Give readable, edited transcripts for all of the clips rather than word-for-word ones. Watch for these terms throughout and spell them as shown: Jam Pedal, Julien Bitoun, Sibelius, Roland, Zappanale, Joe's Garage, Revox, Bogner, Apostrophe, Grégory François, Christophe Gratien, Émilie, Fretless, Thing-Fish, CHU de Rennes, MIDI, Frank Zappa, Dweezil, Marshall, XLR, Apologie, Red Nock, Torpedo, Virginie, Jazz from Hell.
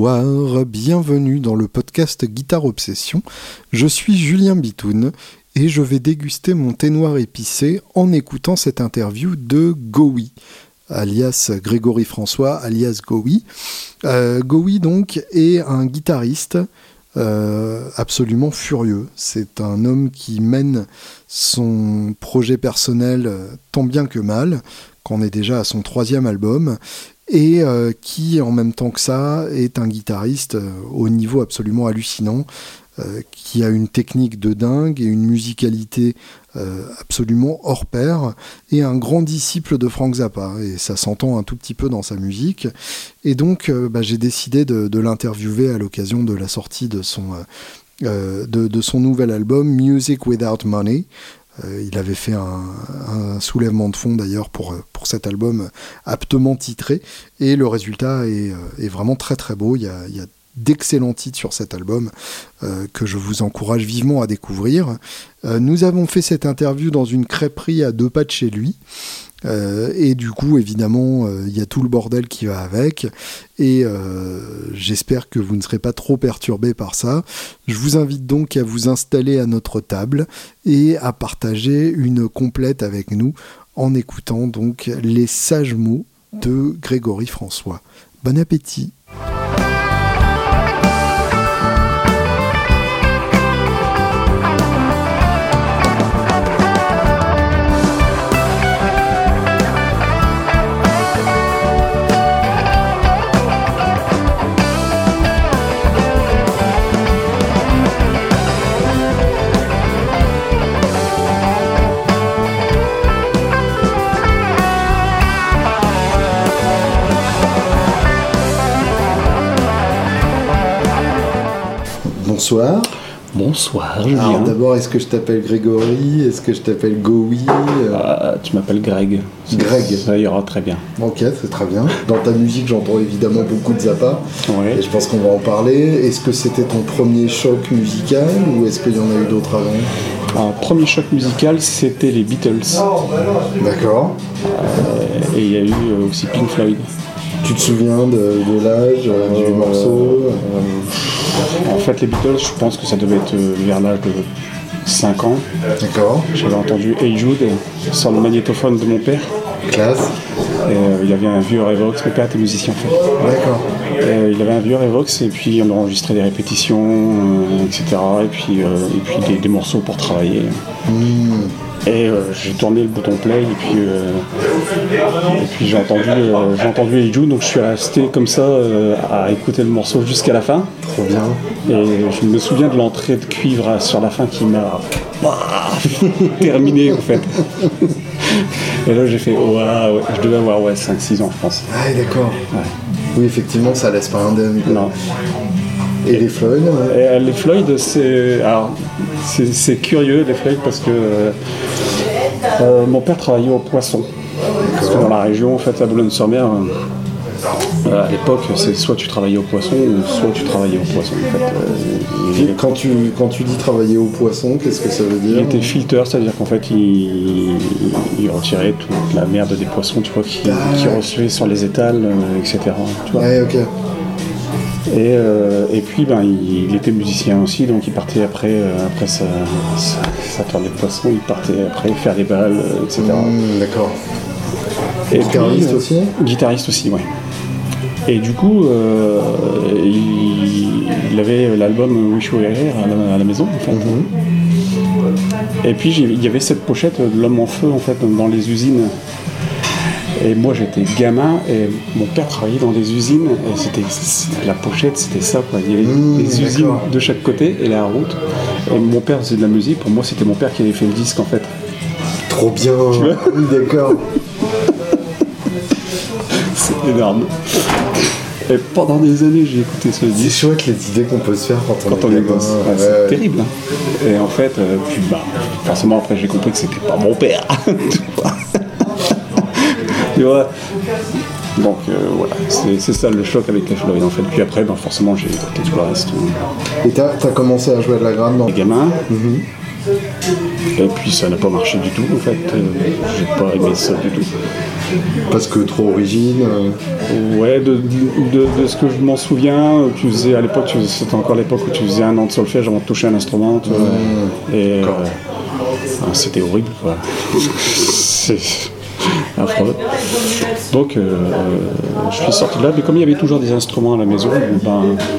Bonsoir, bienvenue dans le podcast Guitare Obsession. Je suis Julien Bitoun et je vais déguster mon thé noir épicé en écoutant cette interview de Gowy, alias Grégory François, alias Gowy. Gowy donc est un guitariste absolument furieux. C'est un homme qui mène son projet personnel tant bien que mal, qu'on est déjà à son 3e album, et qui, en même temps que ça, est un guitariste au niveau absolument hallucinant, qui a une technique de dingue et une musicalité absolument hors pair, et un grand disciple de Frank Zappa, et ça s'entend un tout petit peu dans sa musique. Et donc j'ai décidé de l'interviewer à l'occasion de la sortie de son nouvel album Music Without Money. Il avait fait un soulèvement de fond d'ailleurs pour cet album aptement titré, et le résultat est vraiment très très beau. Il y a d'excellents titres sur cet album que je vous encourage vivement à découvrir. Nous avons fait cette interview dans une crêperie à 2 pas de chez lui, et du coup évidemment il y a tout le bordel qui va avec, et j'espère que vous ne serez pas trop perturbés par ça. Je vous invite donc à vous installer à notre table et à partager une complète avec nous en écoutant donc les sages mots de Grégory François. Bon appétit. Bonsoir. Bonsoir, Julien. Alors d'abord, est-ce que je t'appelle Grégory? Est-ce que je t'appelle Gowy? Tu m'appelles Greg. Greg. Ça ira très bien. Ok, c'est très bien. Dans ta musique, j'entends évidemment beaucoup de Zappa. Oui. Et je pense qu'on va en parler. Est-ce que c'était ton premier choc musical ou est-ce qu'il y en a eu d'autres avant? Un premier choc musical, c'était les Beatles. D'accord. Et il y a eu aussi Pink Floyd. Tu te souviens de l'âge du morceau? En fait, les Beatles, je pense que ça devait être vers l'âge de 5 ans. D'accord. J'avais entendu Hey Jude sur le magnétophone de mon père. Classe. Et, il avait un vieux Revox, mon père était musicien en fait. D'accord. Et, il avait un vieux Revox et puis on enregistrait des répétitions, etc. Et puis des morceaux pour travailler. Et j'ai tourné le bouton play et puis j'ai entendu Hey Jude, donc je suis resté comme ça à écouter le morceau jusqu'à la fin. Trop bien. Et je me souviens de l'entrée de cuivre sur la fin qui m'a terminé en fait. Et là j'ai fait waouh, je devais avoir 5-6 ans je pense. Ah d'accord. Ouais. Oui effectivement ça laisse pas indemne. Non. Et les Floyd les Floyd, c'est curieux les Floyd parce que mon père travaillait au poisson. Parce que dans la région, en fait, à Boulogne-sur-Mer, à l'époque, c'est soit tu travaillais au poisson, soit tu travaillais au poisson. En fait. Quand tu dis travailler au poisson, qu'est-ce que ça veut dire? Il était filtreur, c'est-à-dire qu'en fait, il retirait toute la merde des poissons, tu vois, qui recevait sur les étals, etc. Tu vois. Ouais, ok. Et puis il était musicien aussi, donc il partait après sa tournée de poisson, il partait après faire des balles, etc. D'accord. Et guitariste puis, aussi? Guitariste aussi, ouais. Et du coup, il avait l'album Wish We Were Here à la maison, en fait. Mm-hmm. Et puis il y avait cette pochette de l'homme en feu, en fait, dans les usines. Et moi j'étais gamin et mon père travaillait dans des usines et c'était la pochette, c'était ça quoi. Il y avait des usines de chaque côté et la route. Et mon père faisait de la musique, pour moi c'était mon père qui avait fait le disque en fait. Trop bien. Oui d'accord. C'est énorme. Et pendant des années j'ai écouté ce disque. C'est chouette les idées qu'on peut se faire quand on est gosse. Ouais, c'est terrible. Et en fait, puis forcément après j'ai compris que c'était pas mon père. Donc voilà, c'est ça le choc avec les Floyd en fait. Puis après, forcément, j'ai écouté tout le reste. Et t'as commencé à jouer de la grave dans les gamins. Mm-hmm. Et puis ça n'a pas marché du tout en fait. J'ai pas aimé ça du tout. Parce que trop origine Ouais, de ce que je m'en souviens, tu faisais à l'époque, c'était encore l'époque où tu faisais un an de solfège avant de toucher un instrument. Et c'était horrible, quoi. C'est affreux. Donc je suis sorti de là, mais comme il y avait toujours des instruments à la maison,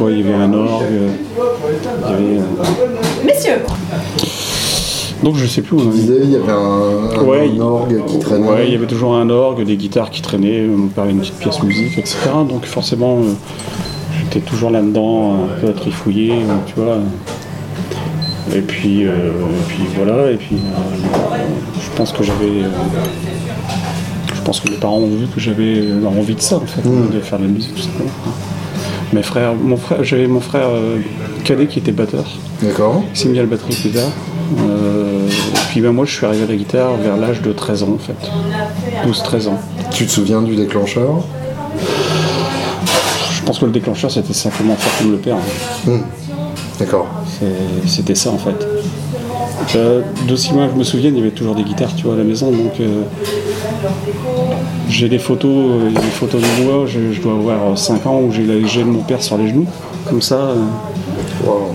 il y avait un orgue, Messieurs. Donc je sais plus où on en est. Il y avait un orgue qui traînait. Ouais, il y avait toujours un orgue, des guitares qui traînaient, on parlait une petite pièce musique, etc. Donc forcément, j'étais toujours là-dedans, un peu à trifouiller, tu vois. Et puis, je pense que j'avais... je pense que mes parents ont vu que j'avais envie de ça, en fait, de faire de la musique, tout simplement. J'avais mon frère cadet qui était batteur. D'accord. Il s'est mis à la batterie plus tard. Moi je suis arrivé à la guitare vers l'âge de 13 ans en fait, 12-13 ans. Tu te souviens du déclencheur ? Je pense que le déclencheur c'était simplement faire comme le père. Hein. D'accord. C'était ça en fait. D'aussi loin que je me souvienne, il y avait toujours des guitares tu vois, à la maison, donc j'ai des photos de moi, je dois avoir 5 ans où j'ai la de mon père sur les genoux, comme ça. Wow.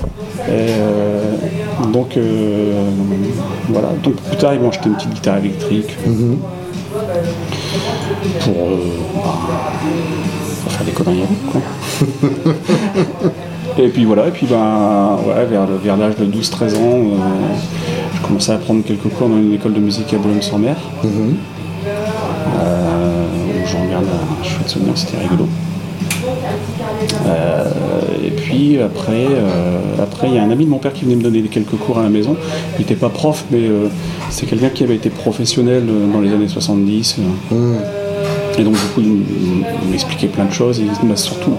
Voilà. Donc plus tard, ils m'ont acheté une petite guitare électrique pour faire des conneries avec, quoi. Et puis voilà, vers l'âge de 12-13 ans, je commençais à prendre quelques cours dans une école de musique à Boulogne-sur-Mer. Je fais de souvenir, c'était rigolo. Et puis après, il y a un ami de mon père qui venait me donner quelques cours à la maison. Il n'était pas prof, mais c'est quelqu'un qui avait été professionnel dans les années 70. Et donc, du coup, il m'expliquait plein de choses. Il m'a surtout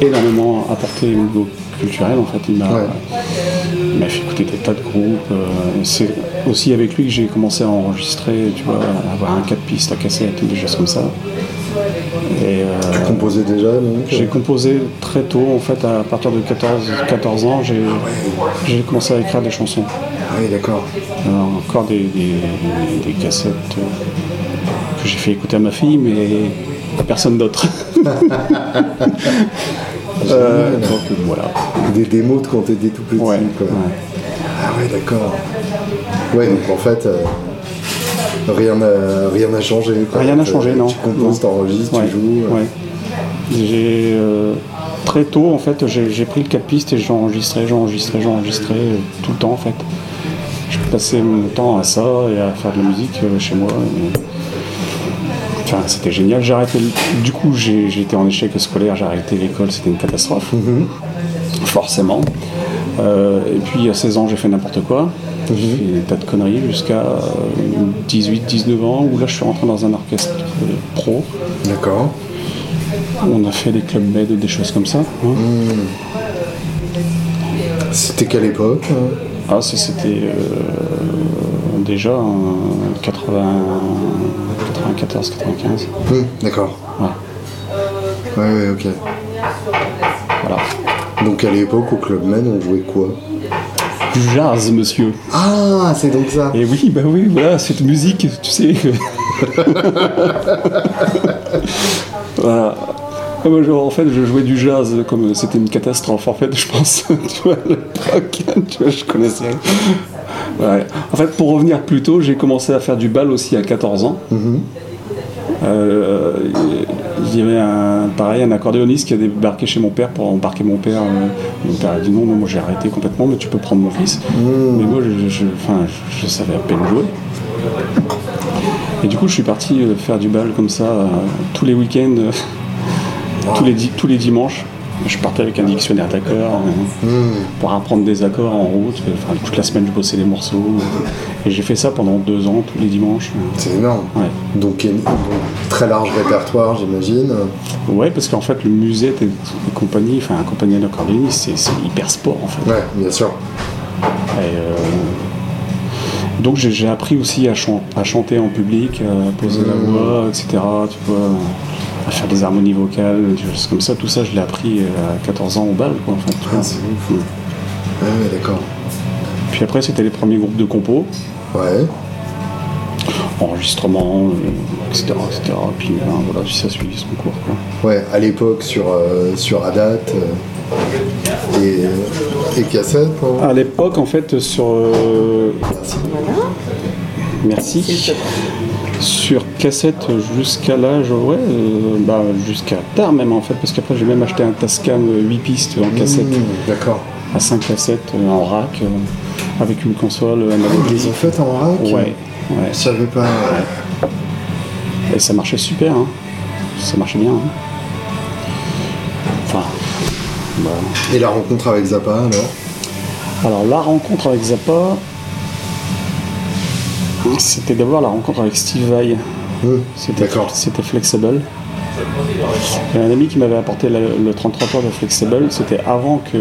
énormément apporté au niveau culturel, en fait. Il m'a fait écouter des tas de groupes. C'est aussi avec lui que j'ai commencé à enregistrer, tu vois, à avoir un 4 pistes à cassette, des choses comme ça. Tu composais déjà donc ? J'ai composé très tôt, en fait, à partir de 14 ans, j'ai commencé à écrire des chansons. Ah oui, d'accord. Alors, encore des cassettes que j'ai fait écouter à ma fille, mais à personne d'autre. Donc, voilà. Des démos de quand t'étais tout petit, ouais, quoi. Ouais. Ah oui, d'accord. Ouais, donc en fait... Rien n'a changé. Rien n'a changé, non. Tu composes, t'enregistres, tu joues. Ouais. J'ai très tôt en fait, j'ai pris le 4 pistes et j'enregistrais tout le temps en fait. Je passais mon temps à ça et à faire de la musique chez moi. Enfin, c'était génial. Du coup, j'ai été en échec scolaire, j'ai arrêté l'école, c'était une catastrophe. Mm-hmm. Forcément. Et puis à 16 ans, j'ai fait n'importe quoi. J'ai fait des tas de conneries jusqu'à 18-19 ans où là je suis rentré dans un orchestre pro. D'accord. On a fait des club med et des choses comme ça. Hein. C'était quelle époque ? C'était déjà en 94-95. D'accord. Ouais. Ouais, ok. Voilà. Donc à l'époque au club med on jouait quoi ? Du jazz, monsieur. Ah, c'est donc ça. Et oui, bah oui, voilà, cette musique, tu sais. Voilà. Moi, en fait, je jouais du jazz comme c'était une catastrophe, en fait, je pense. Tu vois, le rock, tu vois, je connaissais. Ouais. En fait, pour revenir plus tôt, j'ai commencé à faire du bal aussi à 14 ans. Mm-hmm. Il y avait un accordéoniste qui a débarqué chez mon père pour embarquer mon père. Mon père a dit non, moi j'ai arrêté complètement, mais tu peux prendre mon fils. Mais moi je savais à peine jouer. Et du coup je suis parti faire du bal comme ça tous les week-ends, tous les dimanches. Je partais avec un dictionnaire d'accords pour apprendre des accords en route. Enfin, toute la semaine, je bossais des morceaux. Et j'ai fait ça pendant 2 ans, tous les dimanches. C'est énorme. Ouais. Donc, très large répertoire, j'imagine. Ouais, parce qu'en fait, le musée et compagnie, enfin, accompagné d'accordéonistes, c'est hyper sport, en fait. Ouais, bien sûr. Et donc, j'ai appris aussi à chanter en public, à poser la voix, etc. Tu vois. À faire des harmonies vocales, des choses comme ça, tout ça je l'ai appris à 14 ans au bal quoi en fait. C'est ouf. Ouais, d'accord. Puis après c'était les premiers groupes de compos. Ouais. enregistrement, etc., etc. Puis ben, voilà, ça suivait son cours, quoi. Ouais, à l'époque sur ADAT et cassette. Hein. À l'époque, en fait, sur merci. Sur cassette jusqu'à l'âge, ouais, bah, jusqu'à tard même en fait, parce qu'après j'ai même acheté un Tascam 8 pistes en cassette. D'accord. À 5 cassettes en rack, avec une console. Vous les avez faites en rack ? Ouais. Je savais pas. Ouais. Et ça marchait super, hein. Ça marchait bien. Hein. Enfin. Bah... Et la rencontre avec Zappa alors ? Alors la rencontre avec Zappa. C'était d'abord la rencontre avec Steve Vai. C'était Flex-Able. Il y a un ami qui m'avait apporté le 33 tours de Flex-Able, c'était avant que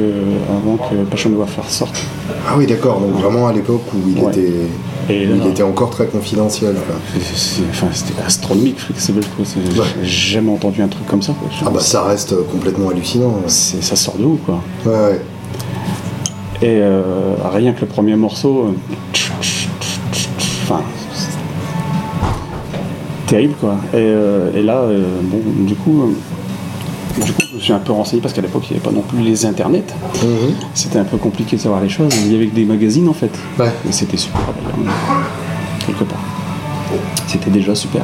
Passion de Warfare sorte. Ah oui, d'accord, donc vraiment à l'époque où il, ouais. était encore très confidentiel. Enfin, c'était astronomique, Flex-Able, ouais. J'ai jamais entendu un truc comme ça. Quoi. Ah bah ça reste complètement hallucinant. Ouais. Ça sort de où, quoi. Ouais, ouais. Et rien que le premier morceau... Enfin, terrible quoi. Et là, bon, du coup, je me suis un peu renseigné parce qu'à l'époque, il n'y avait pas non plus les internets. Mmh. C'était un peu compliqué de savoir les choses. Il y avait que des magazines en fait. Ouais. Et c'était super d'ailleurs, quelque part. C'était déjà super.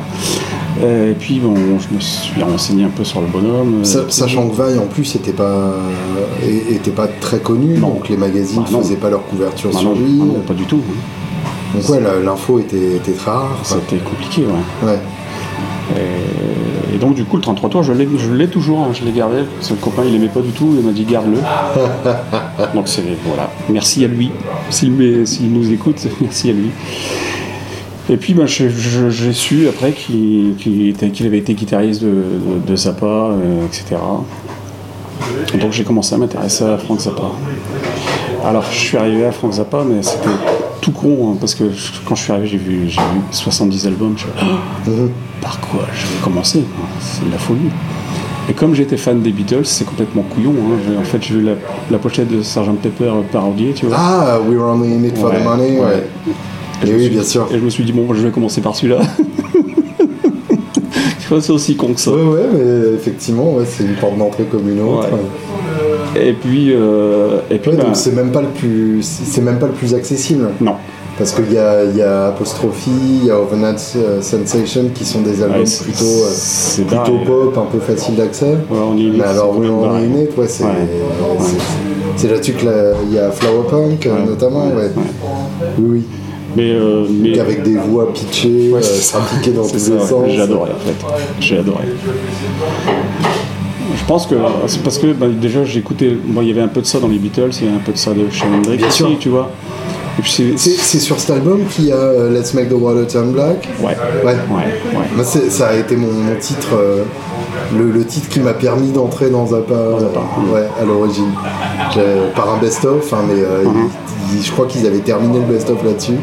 Et puis bon, je me suis renseigné un peu sur le bonhomme. Sachant que Vaille en plus était pas très connu, non. Donc les magazines ne faisaient pas leur couverture sur lui. Non, pas du tout. Hein. Donc ouais, l'info était très rare. C'était compliqué, ouais. Ouais. Et donc du coup, le 33 tours, je l'ai toujours, hein, je l'ai gardé. Parce que le copain, il aimait pas du tout, il m'a dit garde-le. Donc c'est voilà, merci à lui. S'il nous écoute, merci à lui. Et puis ben, j'ai su après qu'il avait été guitariste de Zappa, etc. Et donc j'ai commencé à m'intéresser à Frank Zappa. Alors je suis arrivé à Frank Zappa, mais c'était tout con, hein, parce que quand je suis arrivé, j'ai vu 70 albums, je me suis dit, par quoi je vais commencer, c'est de la folie. Et comme j'étais fan des Beatles, c'est complètement couillon, hein. En fait, j'ai vu la pochette de Sgt Pepper parodiée, tu vois. Ah, We Were Only In It For The Money, ouais. Et oui, bien sûr. Et je me suis dit, bon, je vais commencer par celui-là. Tu vois, c'est aussi con que ça. Ouais, mais effectivement, ouais, c'est une porte d'entrée comme une autre. Ouais. Et puis ouais, bah... donc c'est même pas le plus accessible. Non. Parce qu'il y a Apostrophe, il y a Overnight Sensation qui sont des albums plutôt pop, un peu facile d'accès. Ouais, mais alors on est net, ouais, c'est là-dessus que il y a Flowerpunk notamment, ouais. Oui, oui. Mais avec des voix pitchées, s'impliquer dans tous les sens. J'adorais en fait. Je pense que c'est parce que bah, déjà j'écoutais, bon, il y avait un peu de ça dans les Beatles, il y avait un peu de ça de chez Hendrix aussi, tu vois. Et puis c'est sur cet album qu'il y a Let's Make the World Turn Black. Ouais. Moi, ça a été mon titre, le titre qui m'a permis d'entrer dans Zappa, à l'origine, par un best-of, hein, mais je crois qu'ils avaient terminé le best-of là-dessus.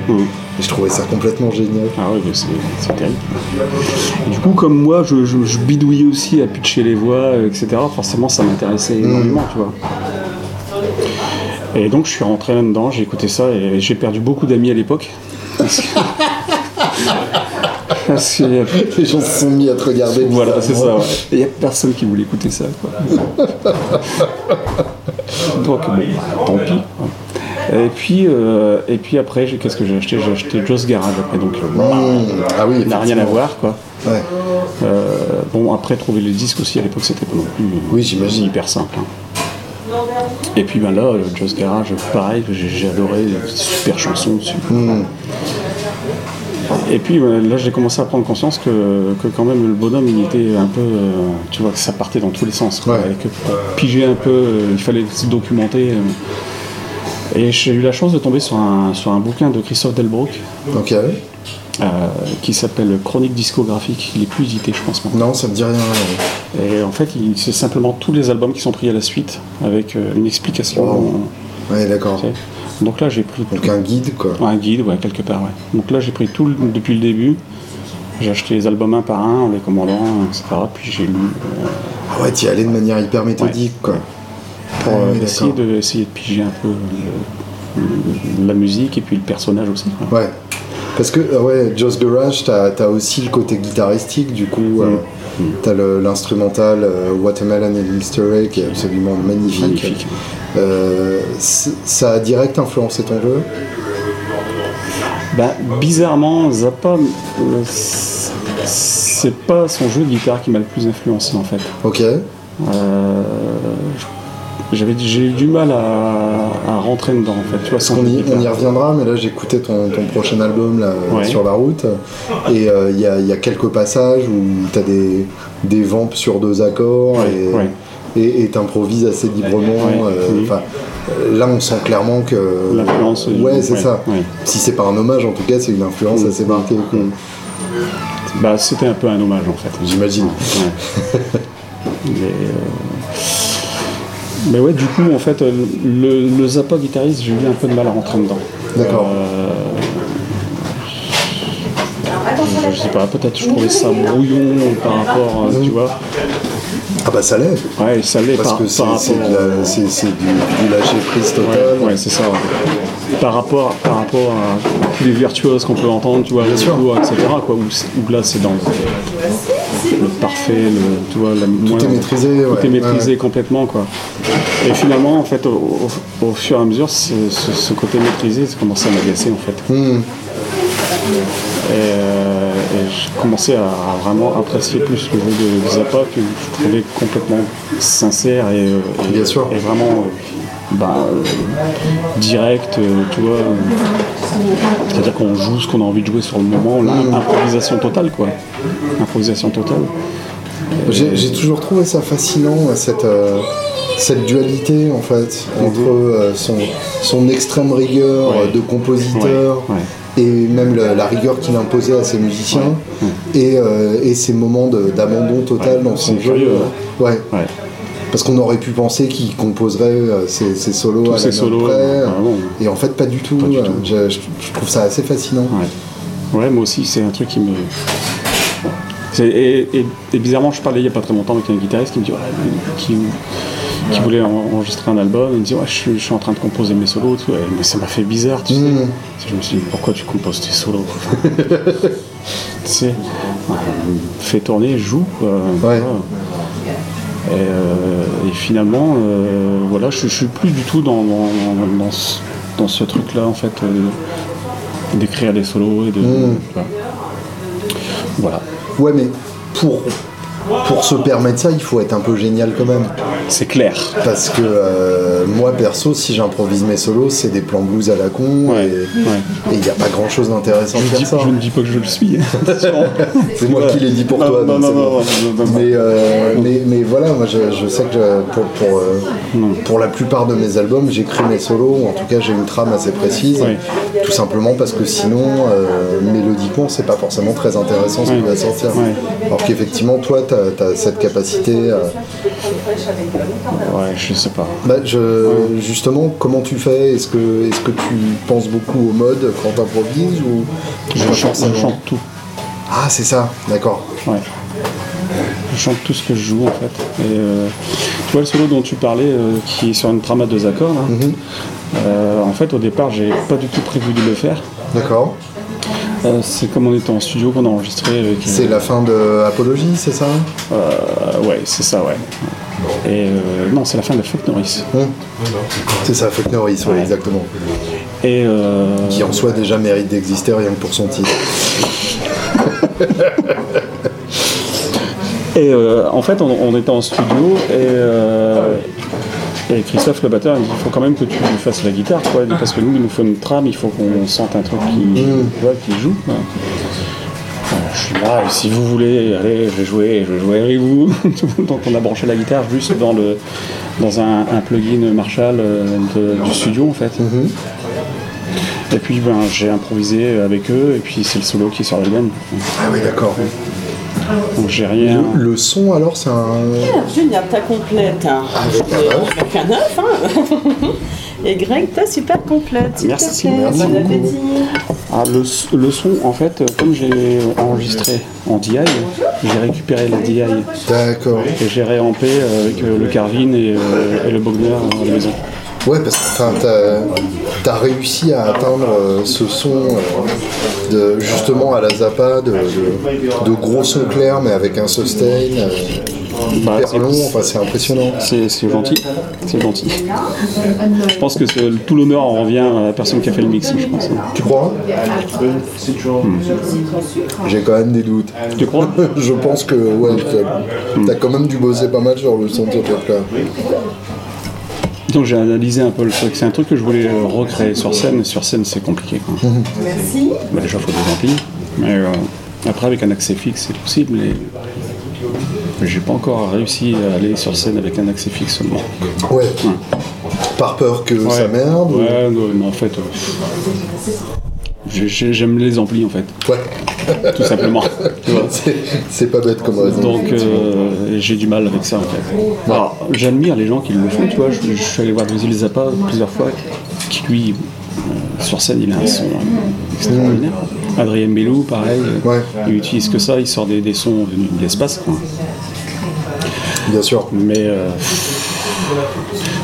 Et je trouvais ça complètement génial. Ah oui, c'est terrible. Et du coup, comme moi, je bidouillais aussi à pitcher les voix, etc. Forcément, ça m'intéressait énormément, tu vois. Et donc, je suis rentré là-dedans, j'ai écouté ça, et j'ai perdu beaucoup d'amis à l'époque. Parce que les gens se sont mis à te regarder. Voilà, c'est ça. Ouais. Il n'y a personne qui voulait écouter ça, quoi. Donc, bon, tant pis. Et puis après, qu'est-ce que j'ai acheté ? J'ai acheté Joe's Garage après, donc il n'a rien à voir, quoi. Ouais. Bon, après, trouver les disques aussi, à l'époque, c'était pas non plus hyper simple. Hein. Et puis ben là, Joe's Garage, pareil, j'ai adoré, super chanson dessus. Et puis là, j'ai commencé à prendre conscience que quand même le bonhomme, il était un peu, tu vois, que ça partait dans tous les sens, quoi, et que pour piger un peu, il fallait se documenter. Et j'ai eu la chance de tomber sur un bouquin de Christophe Delbrook, qui s'appelle Chronique discographique. Il est plus édité, je pense. Maintenant. Non, ça me dit rien. Ouais. Et en fait, c'est simplement tous les albums qui sont pris à la suite avec une explication. Wow. Ouais, d'accord. Tu sais. Donc là, j'ai pris. Donc un guide, quoi. Ouais, un guide, ouais, quelque part, ouais. Donc là, j'ai pris tout depuis le début. J'ai acheté les albums un par un en les commandant, etc. Puis j'ai lu. Ah ouais, t'y allais de manière hyper méthodique, quoi. Pour essayer de piger un peu la musique et puis le personnage aussi. Quoi. Ouais. Parce que, ouais, Joe's Garage, t'as aussi le côté guitaristique, du coup, t'as l'instrumental Watermelon and Mystery qui est absolument magnifique. Ça a direct influencé ton jeu ? Bah, bizarrement, Zappa, c'est pas son jeu de guitare qui m'a le plus influencé en fait. Ok. J'ai eu du mal à rentrer dedans en fait. Tu vois, on y reviendra, mais là j'écoutais ton prochain album là, sur la route, et il y a quelques passages où t'as des vamps sur deux accords et t'improvises assez librement. Là, on sent clairement que l'influence. C'est ça. Ouais. Si c'est pas un hommage, en tout cas, c'est une influence assez marquée. Bah, c'était un peu un hommage en fait. J'imagine. Mais ouais, du coup, en fait, le Zappa guitariste, j'ai eu un peu de mal à rentrer dedans. D'accord. Je sais pas, peut-être je trouvais ça brouillon par rapport, tu vois. Ah bah ça l'est. Ouais, ça l'est. Parce que c'est du lâcher prise total. Ouais, c'est ça. Ouais. Par rapport à tous les virtuoses qu'on peut entendre, tu vois, bien sûr, etc. Quoi, où là c'est dans le parfait, tu vois, tout est maîtrisé. Tout est maîtrisé complètement, quoi. Et finalement, en fait, au fur et à mesure, ce côté maîtrisé, ça commençait à m'agacer, en fait. Et je commençais à vraiment apprécier plus le jeu de Zappa que je trouvais complètement sincère et vraiment direct, tu vois. C'est-à-dire qu'on joue ce qu'on a envie de jouer sur le moment, l'improvisation totale, quoi. Improvisation totale. J'ai toujours trouvé ça fascinant, cette dualité en fait entre son extrême rigueur de compositeur. Et même la rigueur qu'il imposait à ses musiciens et ses moments d'abandon total dans son jeu. Ouais. Parce qu'on aurait pu penser qu'il composerait ses solos tous à la note près, et en fait pas du tout. Je trouve ça assez fascinant. Ouais, moi aussi c'est un truc qui me... Et bizarrement je parlais il n'y a pas très longtemps avec un guitariste qui me dit qui voulait enregistrer un album, il me dit je suis en train de composer mes solos, mais ça m'a fait bizarre, tu sais. Je me suis dit pourquoi tu composes tes solos, tu sais, fais tourner, joue, et finalement je suis plus du tout dans ce truc là en fait, d'écrire des solos et de voilà. Ouais, mais pour se permettre ça, il faut être un peu génial quand même. C'est clair. Parce que moi, perso, si j'improvise mes solos, c'est des plans blues à la con, et il n'y a pas grand-chose d'intéressant à faire ça. Je ne dis pas que je le suis. C'est moi qui l'ai dit pour toi. Mais voilà, moi, je sais que pour la plupart de mes albums, j'écris mes solos, ou en tout cas, j'ai une trame assez précise, tout simplement parce que sinon, mélodiquement, c'est pas forcément très intéressant ce qui va sortir. Alors qu'effectivement, toi, t'as cette capacité... Ouais, je sais pas. Justement, comment tu fais ? Est-ce que tu penses beaucoup au mode quand t'improvises ou... Je chante tout. Ah, c'est ça, d'accord. Ouais. Je chante tout ce que je joue en fait. Et, tu vois le solo dont tu parlais, qui est sur une trame à deux accords, là. En fait, au départ, j'ai pas du tout prévu de le faire. D'accord. C'est comme on était en studio qu'on a enregistré avec... C'est la fin de Apologie, c'est ça ? Ouais, c'est ça, ouais. Et non, c'est la fin de Fuck Norris. C'est ça, Fuck Norris, ouais, exactement. Et qui en soi déjà mérite d'exister rien que pour son titre. Et en fait, on était en studio et Christophe, le batteur, il dit, faut quand même que tu fasses la guitare, quoi, parce que nous, il nous faut une trame, il faut qu'on sente un truc qui joue. Quoi. Je suis là, et si vous voulez, allez, je vais jouer avec vous. Donc on a branché la guitare juste dans un plugin Marshall du studio, en fait. Et puis j'ai improvisé avec eux, et puis c'est le solo qui sort de l'album. Ah oui, d'accord. Ouais. Donc j'ai rien. Le son alors c'est un... Génial, t'as complète. Hein. Avec un œuf. Hein. Et Greg, t'as super complète. Merci. Merci beaucoup. Ah, le son en fait, comme j'ai enregistré en DI, j'ai récupéré la DI. D'accord. Et j'ai réampé avec le Carvin et le Bogner à la maison. Ouais, parce que t'as réussi à atteindre ce son justement à la Zappa de gros sons clairs mais avec un sustain hyper long, c'est impressionnant. C'est gentil. Je pense que tout l'honneur en revient à la personne qui a fait le mix, je pense. Tu crois? J'ai quand même des doutes. Tu crois? Je pense que ouais, t'as quand même dû bosser pas mal sur le son de cette là. Donc j'ai analysé un peu le truc, c'est un truc que je voulais recréer sur scène c'est compliqué quoi. Merci. Bah, déjà il faut des amplis, mais après avec un Axe-Fx c'est possible, mais j'ai pas encore réussi à aller sur scène avec un Axe-Fx seulement. Ouais, par peur que ça merde ou... Ouais, mais en fait, j'aime les amplis en fait. Ouais. Tout simplement. Tu vois. C'est pas bête comme raison. Donc j'ai du mal avec ça en fait. Ouais. Alors j'admire les gens qui le font, tu vois. Je suis allé voir Dweezil Zappa plusieurs fois, qui lui, sur scène, il a un son extraordinaire. Adrien Bellou, pareil, il utilise que ça, il sort des sons venus de l'espace, quoi. Bien sûr. Mais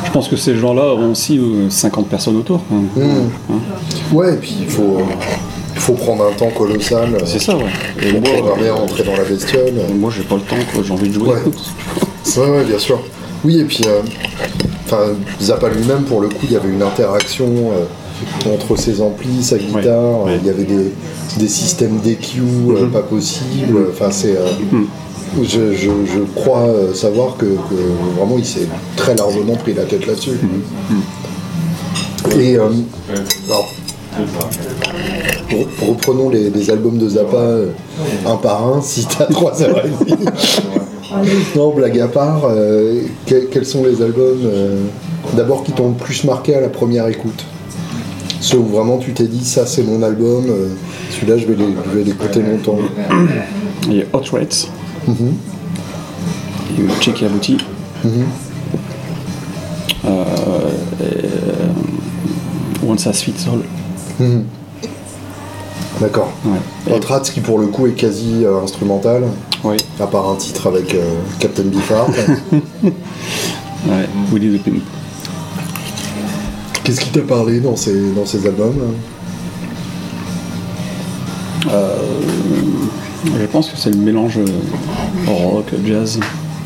je pense que ces gens-là ont aussi 50 personnes autour. Quoi. Ouais, et puis il faut prendre un temps colossal. C'est ça, ouais. Et moi, bien rentrer dans la bestiole. Moi, j'ai pas le temps, quoi. J'ai envie de jouer. Ouais, ouais, bien sûr. Oui, et puis, Zappa lui-même, pour le coup, il y avait une interaction entre ses amplis, sa guitare. Il y avait des systèmes d'EQ pas possibles. Enfin, c'est. Je crois savoir que vraiment, il s'est très largement pris la tête là-dessus. Et alors. Reprenons les albums de Zappa un par un, si t'as 3h30. Non, blague à part, quels sont les albums d'abord qui t'ont le plus marqué à la première écoute? Ceux où vraiment tu t'es dit, ça c'est mon album, celui-là je vais l'écouter longtemps. Il y a Hot Rates, il y a Checky Abouti, Once I Sweet Soul. D'accord. Ouais. Hot Rates qui pour le coup est quasi instrumental, à part un titre avec Captain Biffard. Willy the Pimp. Qu'est-ce qui t'a parlé dans ces albums? Je pense que c'est le mélange rock, jazz.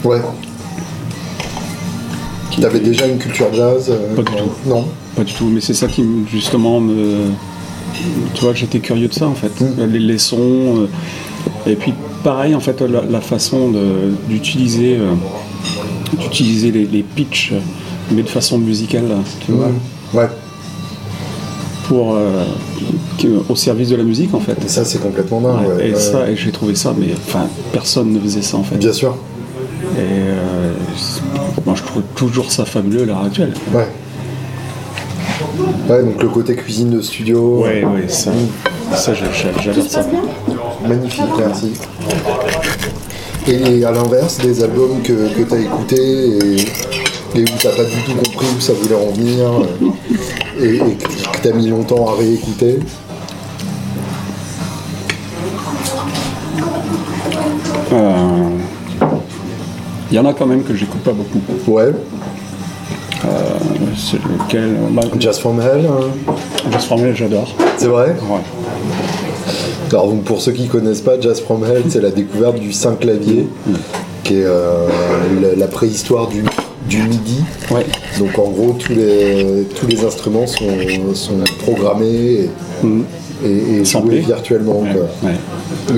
Ouais. T'avais déjà une culture jazz? Pas du tout. Non. Pas du tout, mais c'est ça qui justement me... Tu vois, j'étais curieux de ça en fait, les sons, et puis pareil en fait la façon d'utiliser les pitchs, mais de façon musicale, tu vois. Ouais. Pour au service de la musique en fait. Et ça c'est complètement dingue. Ouais, et ça, et j'ai trouvé ça, mais enfin personne ne faisait ça en fait. Bien sûr. Et moi je trouve toujours ça fabuleux à l'heure actuelle. Ouais. Ouais, donc le côté cuisine de studio. Ouais, ça j'adore ça. Magnifique, merci. Et à l'inverse, des albums que t'as écoutés et où t'as pas du tout compris où ça voulait en venir et que t'as mis longtemps à réécouter. Il y en a quand même que j'écoute pas beaucoup. Ouais. C'est lequel Jazz from Hell. Jazz from Hell, j'adore. C'est vrai? Ouais. Alors donc pour ceux qui connaissent pas, Jazz from Hell, c'est la découverte du 5 claviers, qui est la préhistoire du MIDI. Ouais. Donc en gros tous les instruments sont programmés et joués virtuellement. Quoi. Ouais.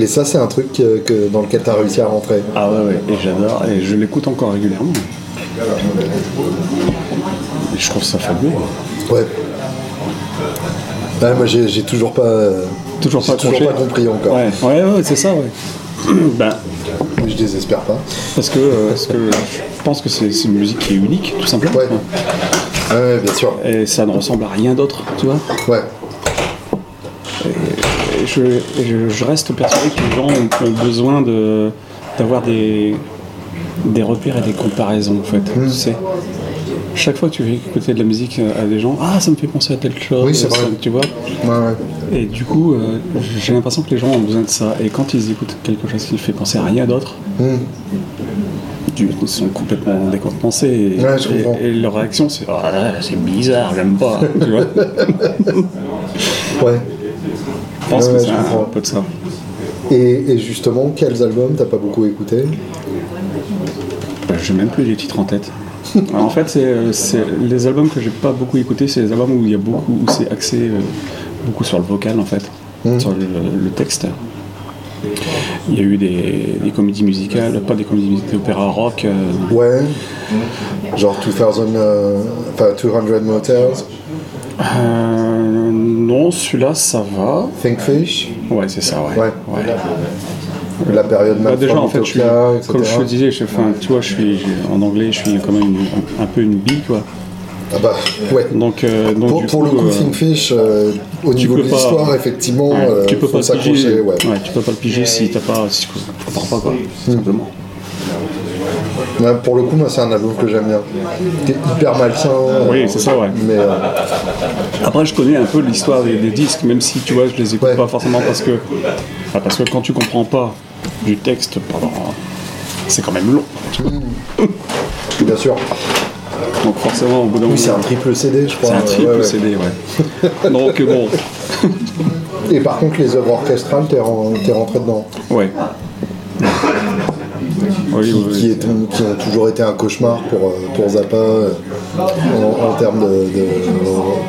Et ça c'est un truc que dans lequel tu as réussi à rentrer. Ah ouais, et j'adore, et je l'écoute encore régulièrement. Je trouve ça fabuleux. Ouais. Ah, moi j'ai toujours pas compris encore. Ouais, c'est ça. Ouais. Mais je désespère pas. Parce que je pense que c'est une musique qui est unique, tout simplement. Ouais. Ouais, bien sûr. Et ça ne ressemble à rien d'autre, tu vois. Ouais. Et je reste persuadé que les gens ont besoin d'avoir des repères et des comparaisons en fait. Tu sais. Chaque fois que tu veux écouter de la musique à des gens, ça me fait penser à telle chose, oui, c'est vrai. Ça, tu vois. Ouais. Et du coup, j'ai l'impression que les gens ont besoin de ça. Et quand ils écoutent quelque chose qui ne fait penser à rien d'autre, ils sont complètement décontenancés. Et leur réaction, c'est ah, c'est bizarre, j'aime pas. Tu vois. Ouais. Je pense que c'est un peu de ça. Et justement, quels albums t'as pas beaucoup écouté? J'ai même plus les titres en tête. Alors en fait, c'est les albums que j'ai pas beaucoup écoutés, c'est les albums où il y a beaucoup, où c'est axé beaucoup sur le vocal en fait, sur le texte. Il y a eu des comédies musicales, pas des comédies musicales, des opéras rock. Ouais, genre 200 Motels. Non, celui-là ça va. Thing-Fish. Ouais, c'est ça, ouais. La période même. Déjà, en fait, comme je te disais, tu vois, en anglais, je suis quand même un peu une bille, quoi. Ah bah, ouais. Donc pour le coup, Thing-Fish, au niveau de l'histoire, effectivement, tu peux pas s'accrocher. Ouais, tu peux pas le piger si t'as pas, si tu comprends pas, quoi, simplement. Ouais, pour le coup, moi, c'est un album que j'aime bien. T'es hyper malsain. Oui, c'est ça, ouais. Mais, après, je connais un peu l'histoire des disques, même si, tu vois, je les écoute pas forcément parce que quand tu comprends pas du texte, c'est quand même long. Bien sûr. Donc forcément, au bout d'un moment... Oui, c'est un triple CD, je crois. C'est un triple CD, ouais. Donc, bon... Et par contre, les œuvres orchestrales, t'es rentré dedans. Ouais. Qui ont toujours été un cauchemar pour Zappa en termes de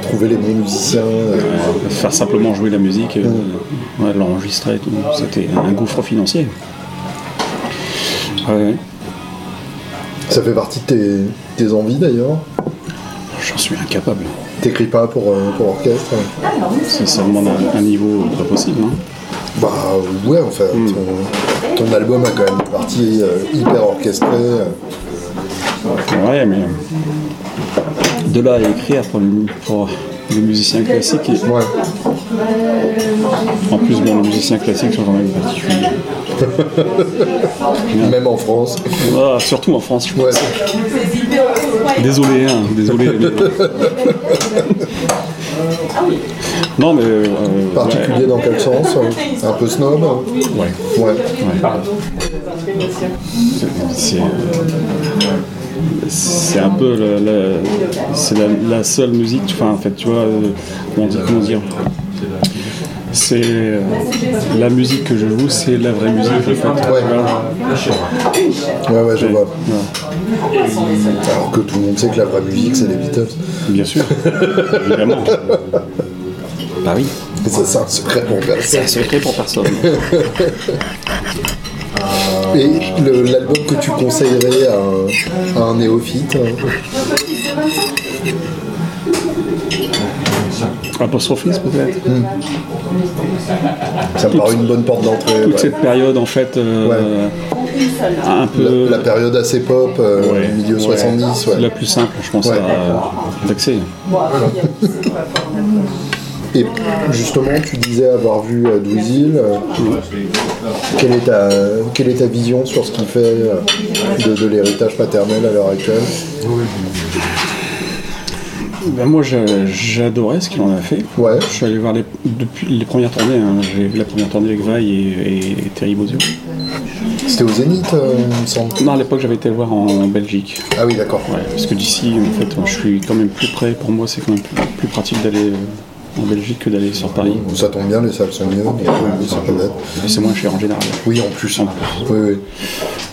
trouver les bons musiciens. Faire simplement jouer la musique, l'enregistrer et tout. C'était un gouffre financier. Ouais. Ça fait partie de tes envies d'ailleurs? J'en suis incapable. T'écris pas pour orchestre? Ça demande un niveau pas possible. Hein. Bah ouais, en fait. Ton album a quand même une partie hyper orchestrée. Ouais, mais de là à écrire pour le musicien classique. Et... Ouais. En plus, bon, les musiciens classiques sont jamais particuliers. Même en France. Ah, surtout en France, je pense. Ouais. Désolé, hein. Désolé. Non, mais... particulier dans quel sens? Un peu snob? Ouais. C'est un peu la seule musique... Enfin, en fait, tu vois... comment dire? C'est la musique que je joue, c'est la vraie musique. Ouais, je vois. Ouais. Alors que tout le monde sait que la vraie musique, c'est les Beatles. Bien sûr, évidemment. Bah oui. Et ça, c'est un secret pour personne. Et l'album que tu conseillerais à un néophyte Apostrophisme peut-être. Ça me paraît une bonne porte d'entrée. Toute cette période en fait, un peu... La période assez pop, milieu 70. Ouais. La plus simple, je pense, à d'accès. Et justement, tu disais avoir vu Dweezil. Quelle est ta vision sur ce qu'il fait de l'héritage paternel à l'heure actuelle? Ben moi j'adorais ce qu'il en a fait. Ouais. Je suis allé voir depuis les premières tournées. Hein. J'ai vu la première tournée avec Vai et Terry Bozzio. C'était au Zénith, il me semble. Non, à l'époque j'avais été le voir en Belgique. Ah oui, d'accord. Ouais, parce que d'ici, en fait, je suis quand même plus près. Pour moi, c'est quand même plus pratique d'aller en Belgique que d'aller sur Paris. Ça tombe bien, les salles sont mieux. C'est moins cher en général. Oui, en plus. Oui.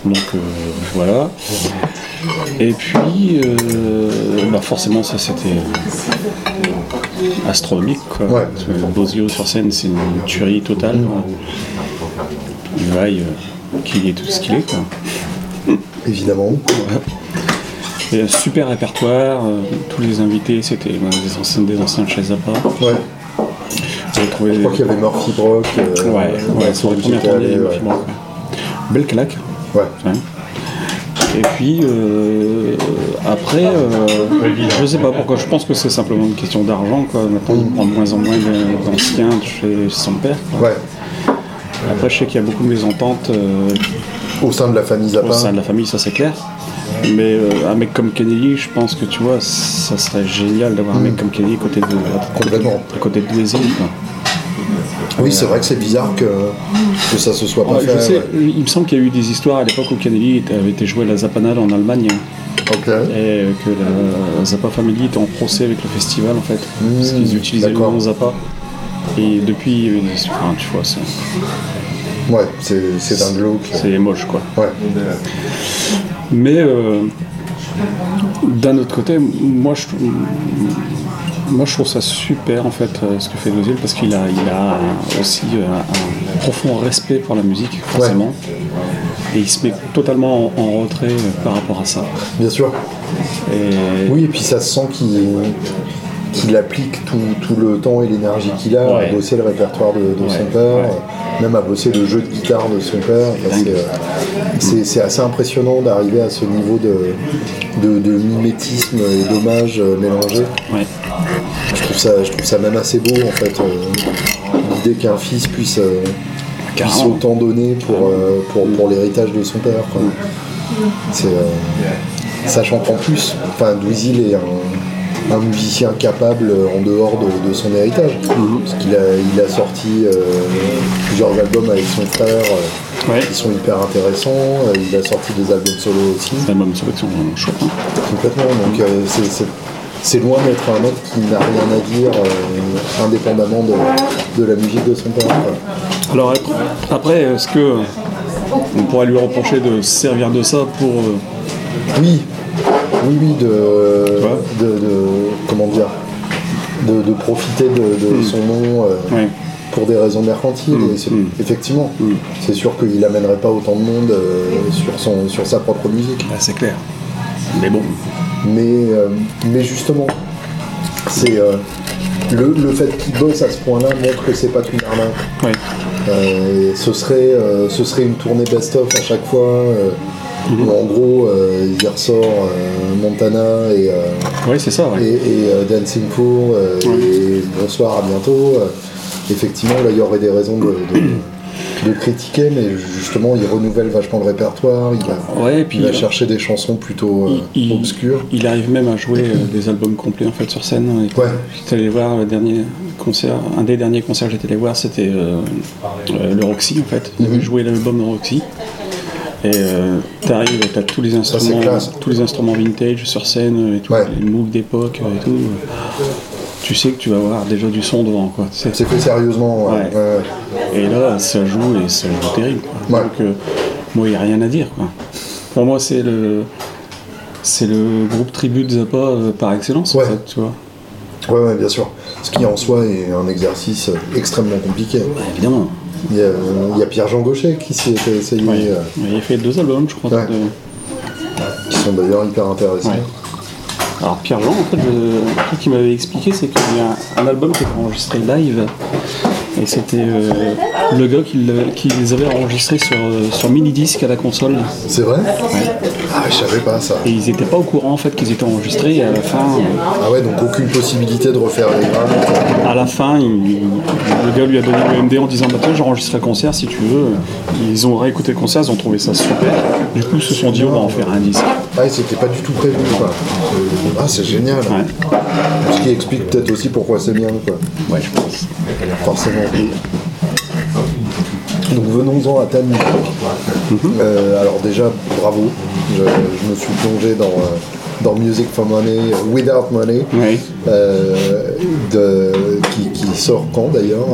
Donc voilà. Et puis, forcément, ça c'était astronomique, quoi. Ouais. Bozzio sur scène, c'est une tuerie totale. Il vaille qu'il est tout ce qu'il est, quoi. Évidemment. Ouais. Et, super répertoire, tous les invités, c'était des anciens de chez Zappa. Ouais. Je crois qu'il y avait Murphy Brock. Sur les premières tournées, Murphy Brock. Belle claque. Ouais. Et puis, après, je sais pas pourquoi, je pense que c'est simplement une question d'argent, quoi. Maintenant, il prend de moins en moins d'anciens chez son père, quoi. Ouais. Après, je sais qu'il y a beaucoup de mésententes. Au sein de la famille Zappa. Au sein de la famille, ça c'est clair. Mais un mec comme Keneally, je pense que, tu vois, ça serait génial d'avoir un mec comme Keneally à côté de Dweezil, quoi. Oui, c'est vrai que c'est bizarre que ça se soit pas fait. Je sais, il me semble qu'il y a eu des histoires à l'époque où Keneally avait été joué à la Zappanale en Allemagne. Okay. Et que la Zappa Family était en procès avec le festival en fait, parce qu'ils utilisaient le nom Zappa. Et depuis, enfin, tu vois, c'est... Ouais, c'est dingue look. C'est moche quoi. Ouais. Mais d'un autre côté, moi je trouve ça super en fait ce que fait Dweezil, parce qu'il a aussi un profond respect pour la musique forcément. Et il se met totalement en retrait par rapport à ça. Bien sûr. Et... Oui, et puis ça se sent qu'il applique tout le temps et l'énergie qu'il a à bosser le répertoire de son père, même à bosser le jeu de guitare de son père. C'est assez impressionnant d'arriver à ce niveau de mimétisme et d'hommage mélangé. Ouais. Je trouve ça même assez beau, en fait, l'idée qu'un fils puisse autant donner pour l'héritage de son père, quoi. C'est, sachant qu'en plus, enfin, Dweezil est un musicien capable en dehors de son héritage, parce qu'il a sorti plusieurs albums avec son frère qui sont hyper intéressants, il a sorti des albums solo aussi. Des albums solo qui sont vraiment chouettes. Complètement, donc c'est loin d'être un mec qui n'a rien à dire indépendamment de la musique de son père. Alors après, est-ce que on pourrait lui reprocher de se servir de ça pour... Oui, de profiter de son nom pour des raisons mercantiles. Effectivement, c'est sûr qu'il n'amènerait pas autant de monde sur sa propre musique. Ah, c'est clair. Mais bon. Mais justement, c'est le fait qu'il bosse à ce point-là montre que c'est pas qu'une arnaque. Ouais. Ce serait une tournée best-of à chaque fois. En gros, il ressort Montana et Dancing Pool et Bonsoir, à bientôt. Effectivement, là, il y aurait des raisons de critiquer, mais justement il renouvelle vachement le répertoire, il va chercher des chansons plutôt obscures. Il arrive même à jouer des albums complets en fait sur scène. J'étais allé voir un des derniers concerts que j'étais allé voir, c'était le Roxy en fait. Il avait joué l'album de Roxy. Et t'arrives et t'as tous les instruments vintage sur scène et tout, les moocs d'époque et tout. Tu sais que tu vas avoir déjà du son devant, quoi. C'est fait sérieusement. Et là, ça joue et ça joue terrible, quoi. Ouais. Donc, moi, il n'y a rien à dire, quoi. Pour moi, c'est le groupe tribut de Zappa par excellence, en fait, tu vois. Ouais, bien sûr. Ce qui en soi est un exercice extrêmement compliqué. Bah, évidemment. Il y a Pierre-Jean Gaucher qui s'y était essayé. Ouais. Il a fait 2 albums, je crois. Ouais. Qui sont d'ailleurs hyper intéressants. Ouais. Alors Pierre-Jean, en fait, le truc qu'il m'avait expliqué, c'est qu'il y a un album qui était enregistré live, et c'était le gars qui les avait enregistrés sur mini-disque à la console. C'est vrai ? Ouais. Ah, je savais pas ça. Et ils étaient pas au courant en fait qu'ils étaient enregistrés, et à la fin... Ah ouais, donc aucune possibilité de refaire les graves. À la fin, le gars lui a donné le MD en disant « Bah tiens, j'enregistre le concert si tu veux ». Ils ont réécouté le concert, ils ont trouvé ça super. Du coup, ils se sont dit « On va en faire un disque ». Ah, et c'était pas du tout prévu, quoi. Ah, c'est génial. Ouais. Ce qui explique peut-être aussi pourquoi c'est bien, quoi. Ouais, je pense. Forcément. Donc venons-en à ta musique. Alors déjà, bravo. Je me suis plongé dans Music Without Money, qui sort quand d'ailleurs?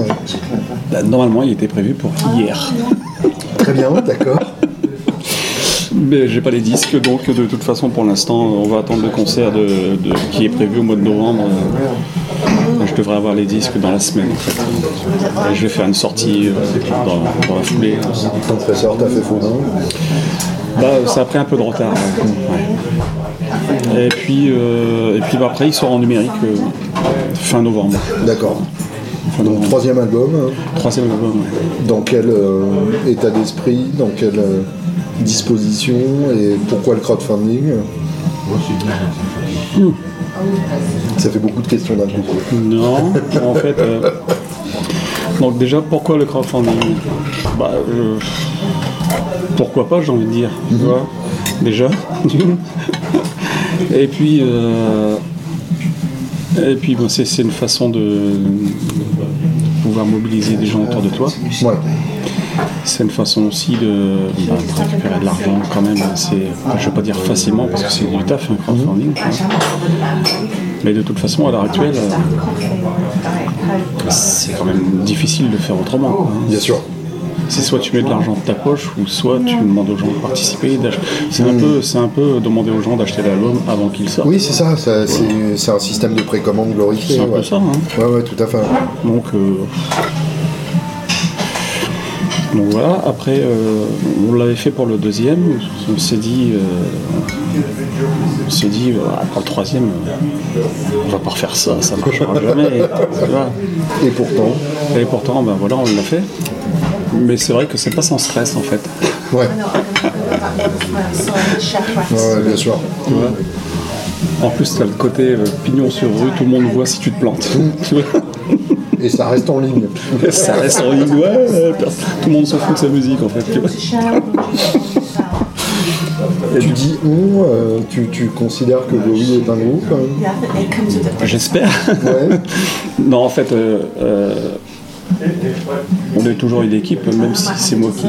Là, normalement, il était prévu pour hier. Très bien, d'accord. Mais j'ai pas les disques, donc de toute façon, pour l'instant, on va attendre le concert qui est prévu au mois de novembre. Je devrais avoir les disques dans la semaine en fait. Et je vais faire une sortie dans la foulée. Ton professeur t'a fait fou, non ? Bah, ça a pris un peu de retard. Ouais. Et puis bah, après il sort en numérique fin novembre. D'accord. Donc 3e album. Ouais. Dans quel état d'esprit, dans quelle disposition et pourquoi le crowdfunding ? Ça fait beaucoup de questions d'un coup. Non, en fait... Donc déjà, pourquoi le crowdfunding ? Bah, pourquoi pas, j'ai envie de dire. Tu vois ? Déjà. Et puis... Et puis, bon, c'est une façon de pouvoir mobiliser des gens autour de toi. Ouais. C'est une façon aussi de récupérer de l'argent quand même, c'est, je ne veux pas dire facilement parce que c'est du taf, un crowdfunding. Mais de toute façon, à l'heure actuelle, c'est quand même difficile de faire autrement. Hein. Bien sûr. C'est soit tu mets de l'argent de ta poche, ou soit tu demandes aux gens de participer. C'est un peu demander aux gens d'acheter l'album avant qu'il sorte. Oui, c'est ça. C'est un système de précommande glorifié. C'est un peu ça. Hein. Ouais, tout à fait. Donc voilà. Après, on l'avait fait pour le deuxième. On s'est dit, après le troisième, on va pas refaire ça. Ça ne marchera jamais. Et pourtant, ben voilà, on l'a fait. Mais c'est vrai que c'est pas sans stress en fait. Ouais. Ouais, bien sûr. Tu vois. En plus, t'as le côté pignon sur rue, tout le monde voit si tu te plantes. Et ça reste en ligne. Ouais. Tout le monde s'en fout de sa musique en fait. Tu vois. Et tu dis on, tu considères que Gowy est un groupe J'espère. Ouais. Non, en fait. On est toujours une équipe, même si c'est moi qui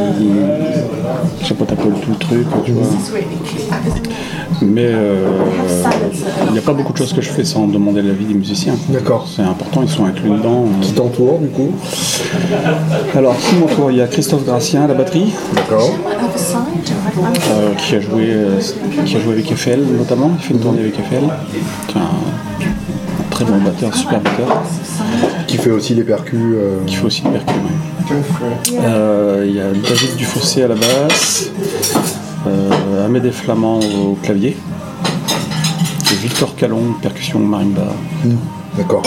chapeaute tout le truc, tu vois. Mais il n'y a pas beaucoup de choses que je fais sans demander l'avis des musiciens. D'accord. C'est important, ils sont inclus dedans. Qui t'entoure du coup ? Alors qui m'entoure ? Il y a Christophe Gratien à la batterie. D'accord. Qui a joué avec Eiffel notamment, il fait une tournée avec Eiffel. Un très bon batteur, super batteur. Qui fait aussi les percus, oui. Il y a David Dufossé à la basse, Amédée Flamand au clavier, et Victor Calon, percussion marimba. D'accord.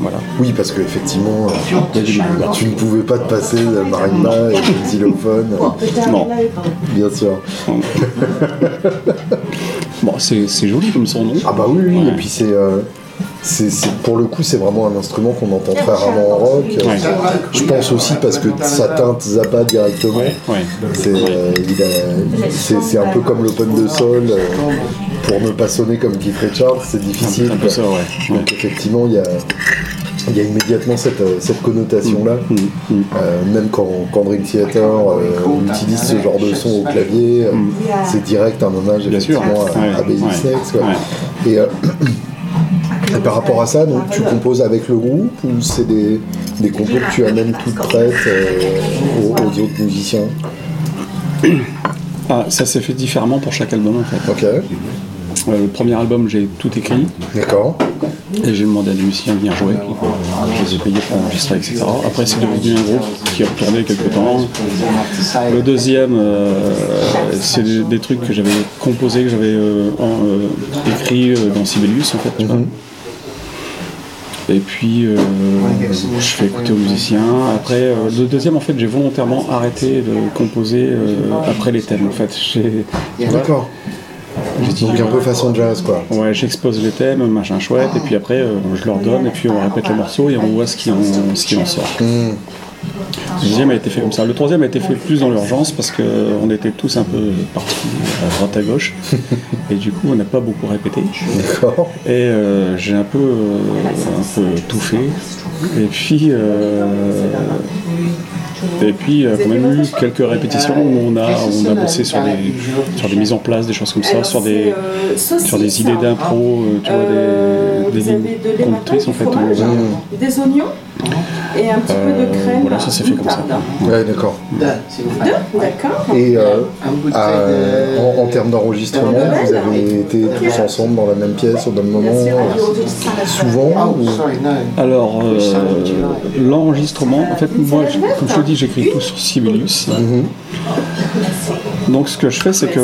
Voilà. Oui, parce qu'effectivement, tu ne pouvais pas te passer de marimba et de xylophone. Non. Bien sûr. Bon, c'est joli comme son nom. Ah bah oui, ouais. Et puis c'est, pour le coup, c'est vraiment un instrument qu'on entend très rarement en rock. Ouais. Je pense aussi parce que ça teinte Zappa directement. Ouais. C'est un peu comme l'open de sol. Pour ne pas sonner comme Keith Richards, c'est difficile. Ça, ouais. Donc effectivement, il y a immédiatement cette connotation-là. Même quand Dream Theater utilise ce genre de son au clavier, c'est direct un hommage effectivement à Baby Snakes. Ouais. Et par rapport à ça, donc, tu composes avec le groupe ou c'est des compos que tu amènes toutes prêtes aux autres musiciens ? Ah, ça s'est fait différemment pour chaque album en fait. Ok. Le premier album, j'ai tout écrit. D'accord. Et j'ai demandé à des musiciens de venir jouer. Je les ai payés pour enregistrer, etc. Après, c'est devenu un groupe qui a retourné quelques temps. Le deuxième, c'est des trucs que j'avais composés, que j'avais écrits dans Sibelius, en fait. Tu vois. Et puis, je fais écouter aux musiciens. Après, le deuxième, en fait, j'ai volontairement arrêté de composer après les thèmes, en fait. D'accord. Donc un peu façon jazz quoi. Ouais, j'expose les thèmes, machin chouette, et puis après je leur donne, et puis on répète le morceau et on voit ce qui en sort. Le deuxième a été fait comme ça. Le troisième a été fait plus dans l'urgence parce qu'on était tous un peu partis à droite à gauche et du coup on n'a pas beaucoup répété. D'accord. Et j'ai un peu tout fait. Et puis, quand même eu quelques répétitions où on a bossé sur des mises en place, des choses comme ça, sur des idées d'impro, tu vois, des lignes conductrices en fait. Des oignons et un petit peu de crème. Voilà, ça s'est fait comme ça. Ouais, d'accord. Et en termes d'enregistrement, vous avez été tous ensemble dans la même pièce au même moment, souvent ou... Alors, l'enregistrement, en fait, moi, comme je te dis, j'écris tout sur Sibelius. Donc, ce que je fais, c'est que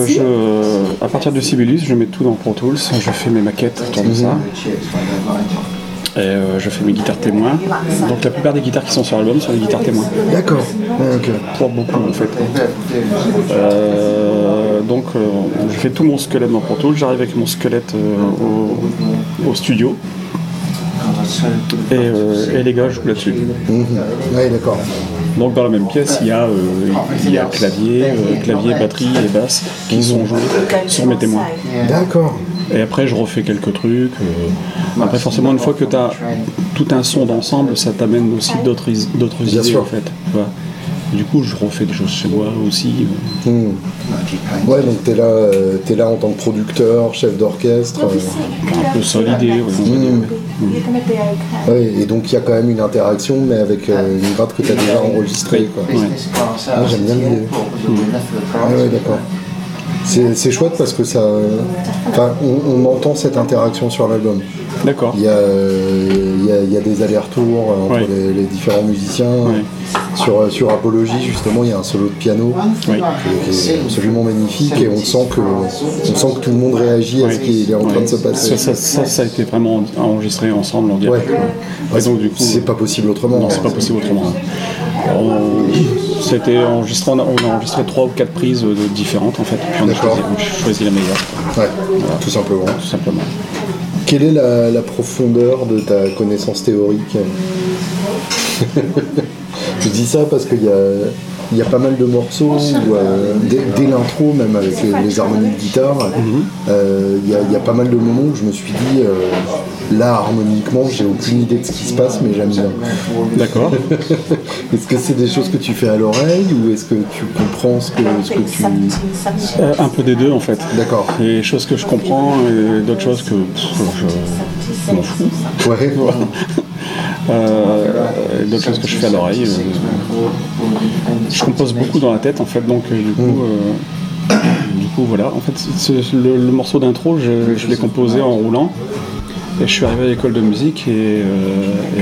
à partir de Sibelius, je mets tout dans Pro Tools, je fais mes maquettes autour de ça. Et je fais mes guitares témoins. Donc la plupart des guitares qui sont sur l'album sont des guitares témoins. D'accord. Okay. Pour beaucoup en fait. Donc je fais tout mon squelette dans Pro Tools. J'arrive avec mon squelette au studio. Et les gars jouent là-dessus. Oui, d'accord. Donc dans la même pièce, il y a clavier, batterie et basse qui sont joués sur mes témoins. D'accord. Et après, je refais quelques trucs. Après, forcément, une fois que tu as tout un son d'ensemble, ça t'amène aussi d'autres idées, en fait. Voilà. Du coup, je refais des choses chez moi aussi. Ouais, donc t'es là en tant que producteur, chef d'orchestre. Un peu solidé. Ouais, et donc, il y a quand même une interaction, mais avec une gratte que t'as déjà enregistrée. Quoi. Ouais. Ah, j'aime bien l'idée. Ah ouais, d'accord. C'est chouette parce que ça, on entend cette interaction sur l'album. D'accord. Il y a des allers-retours entre les différents musiciens. Oui. Sur Apologie, justement, il y a un solo de piano qui est absolument magnifique et on sent que tout le monde réagit à ce qui est en train de se passer. Ça a été vraiment enregistré ensemble en direct. Ouais. Donc, du coup, c'est pas possible autrement. Non, c'est pas possible autrement. C'était enregistré, on a enregistré 3 ou 4 prises différentes en fait, puis on a choisi la meilleure. Ouais, voilà. Tout simplement. Quelle est la profondeur de ta connaissance théorique? Je dis ça parce qu'il y a pas mal de morceaux où, dès l'intro, même avec les harmonies de guitare, il y a pas mal de moments où je me suis dit là, harmoniquement, j'ai aucune idée de ce qui se passe, mais j'aime bien. D'accord. Est-ce que c'est des choses que tu fais à l'oreille ou est-ce que tu comprends ce que tu... un peu des deux, en fait. D'accord. Il y a des choses que je comprends et d'autres choses que je m'en fous. Ouais. Voilà. D'autres choses que je fais à l'oreille. Je compose beaucoup dans la tête, en fait, donc du coup, voilà. En fait, le morceau d'intro, je l'ai composé en roulant. Et je suis arrivé à l'école de musique et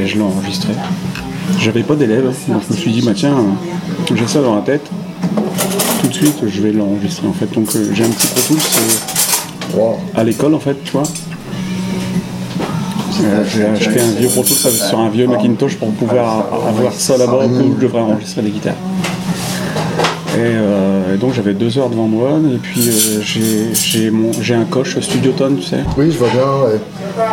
je l'ai enregistré. J'avais pas d'élèves, donc je me suis dit tiens, j'ai ça dans la tête, tout de suite je vais l'enregistrer en fait. Donc j'ai un petit Pro Tools à l'école en fait, tu vois. J'ai acheté un vieux Pro Tools sur un vieux Macintosh pour pouvoir avoir ça là-bas où je devrais enregistrer des guitares. Et donc j'avais 2 heures devant moi et puis j'ai un Koch Studiotone, tu sais. Oui, je vois bien,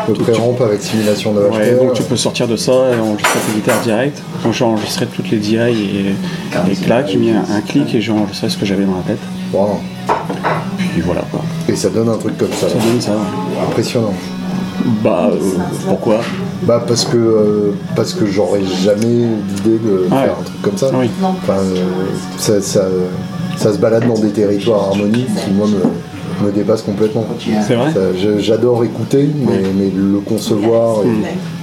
le pré-ramp avec simulation de HTML. Donc tu peux sortir de ça et enregistrer tes guitares direct. Donc j'ai enregistré toutes les DI et clac, j'ai mis un clic et j'ai enregistré ce que j'avais dans la tête. Wow. Puis voilà quoi. Et ça donne un truc comme ça. Ça donne ça. Impressionnant. Bah, pourquoi ? Bah parce que j'aurais jamais l'idée de faire un truc comme ça. Oui. Enfin, ça se balade dans des territoires harmoniques qui moi me dépassent complètement. C'est vrai. J'adore écouter, mais le concevoir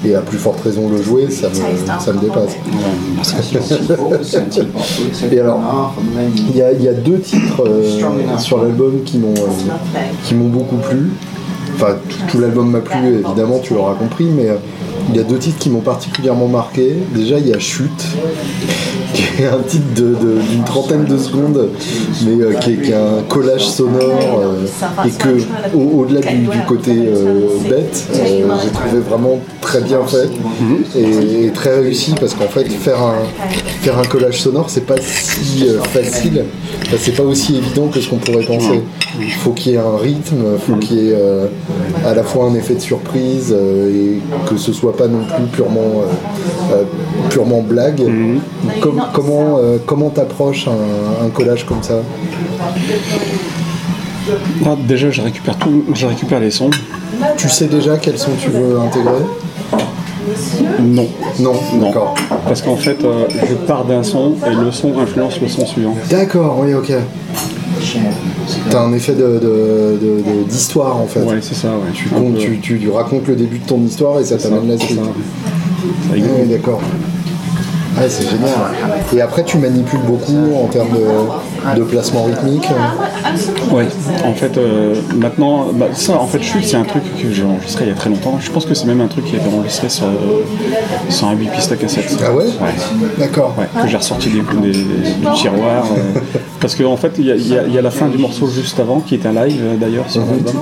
et à plus forte raison le jouer, ça me dépasse. Et alors, il y a 2 titres sur l'album qui m'ont beaucoup plu. Enfin, tout l'album m'a plu, évidemment, tu l'auras compris, mais il y a 2 titres qui m'ont particulièrement marqué. Déjà, il y a Chute, qui est un titre d'une 30aine de secondes, mais qui est un collage sonore, et que, au-delà du côté bête, j'ai trouvé vraiment très bien fait et très réussi, parce qu'en fait, faire un collage sonore, c'est pas si facile, c'est pas aussi évident que ce qu'on pourrait penser. Il faut qu'il y ait un rythme, il faut qu'il y ait à la fois un effet de surprise et que ce soit pas non plus purement blague. Comment t'approches un collage comme ça? Déjà je récupère les sons. Tu sais déjà quels sons tu veux intégrer? Non. D'accord. Parce qu'en fait je pars d'un son et le son influence le son suivant. D'accord, oui, ok. T'as un effet d'histoire en fait. Ouais, c'est ça. Ouais. Tu racontes le début de ton histoire et ça t'amène la suite. Oui, d'accord. Ouais, c'est génial. Et après, tu manipules beaucoup en termes de placement rythmique. Oui, en fait, maintenant, ça, en fait, Chute, c'est un truc que j'ai enregistré il y a très longtemps. Je pense que c'est même un truc qui a été enregistré sur un 8 pistes à cassette. Ah ouais ? Ouais. D'accord. Ouais, que j'ai ressorti du tiroir. Parce qu'en fait, il y a la fin du morceau juste avant, qui est un live d'ailleurs sur l'album,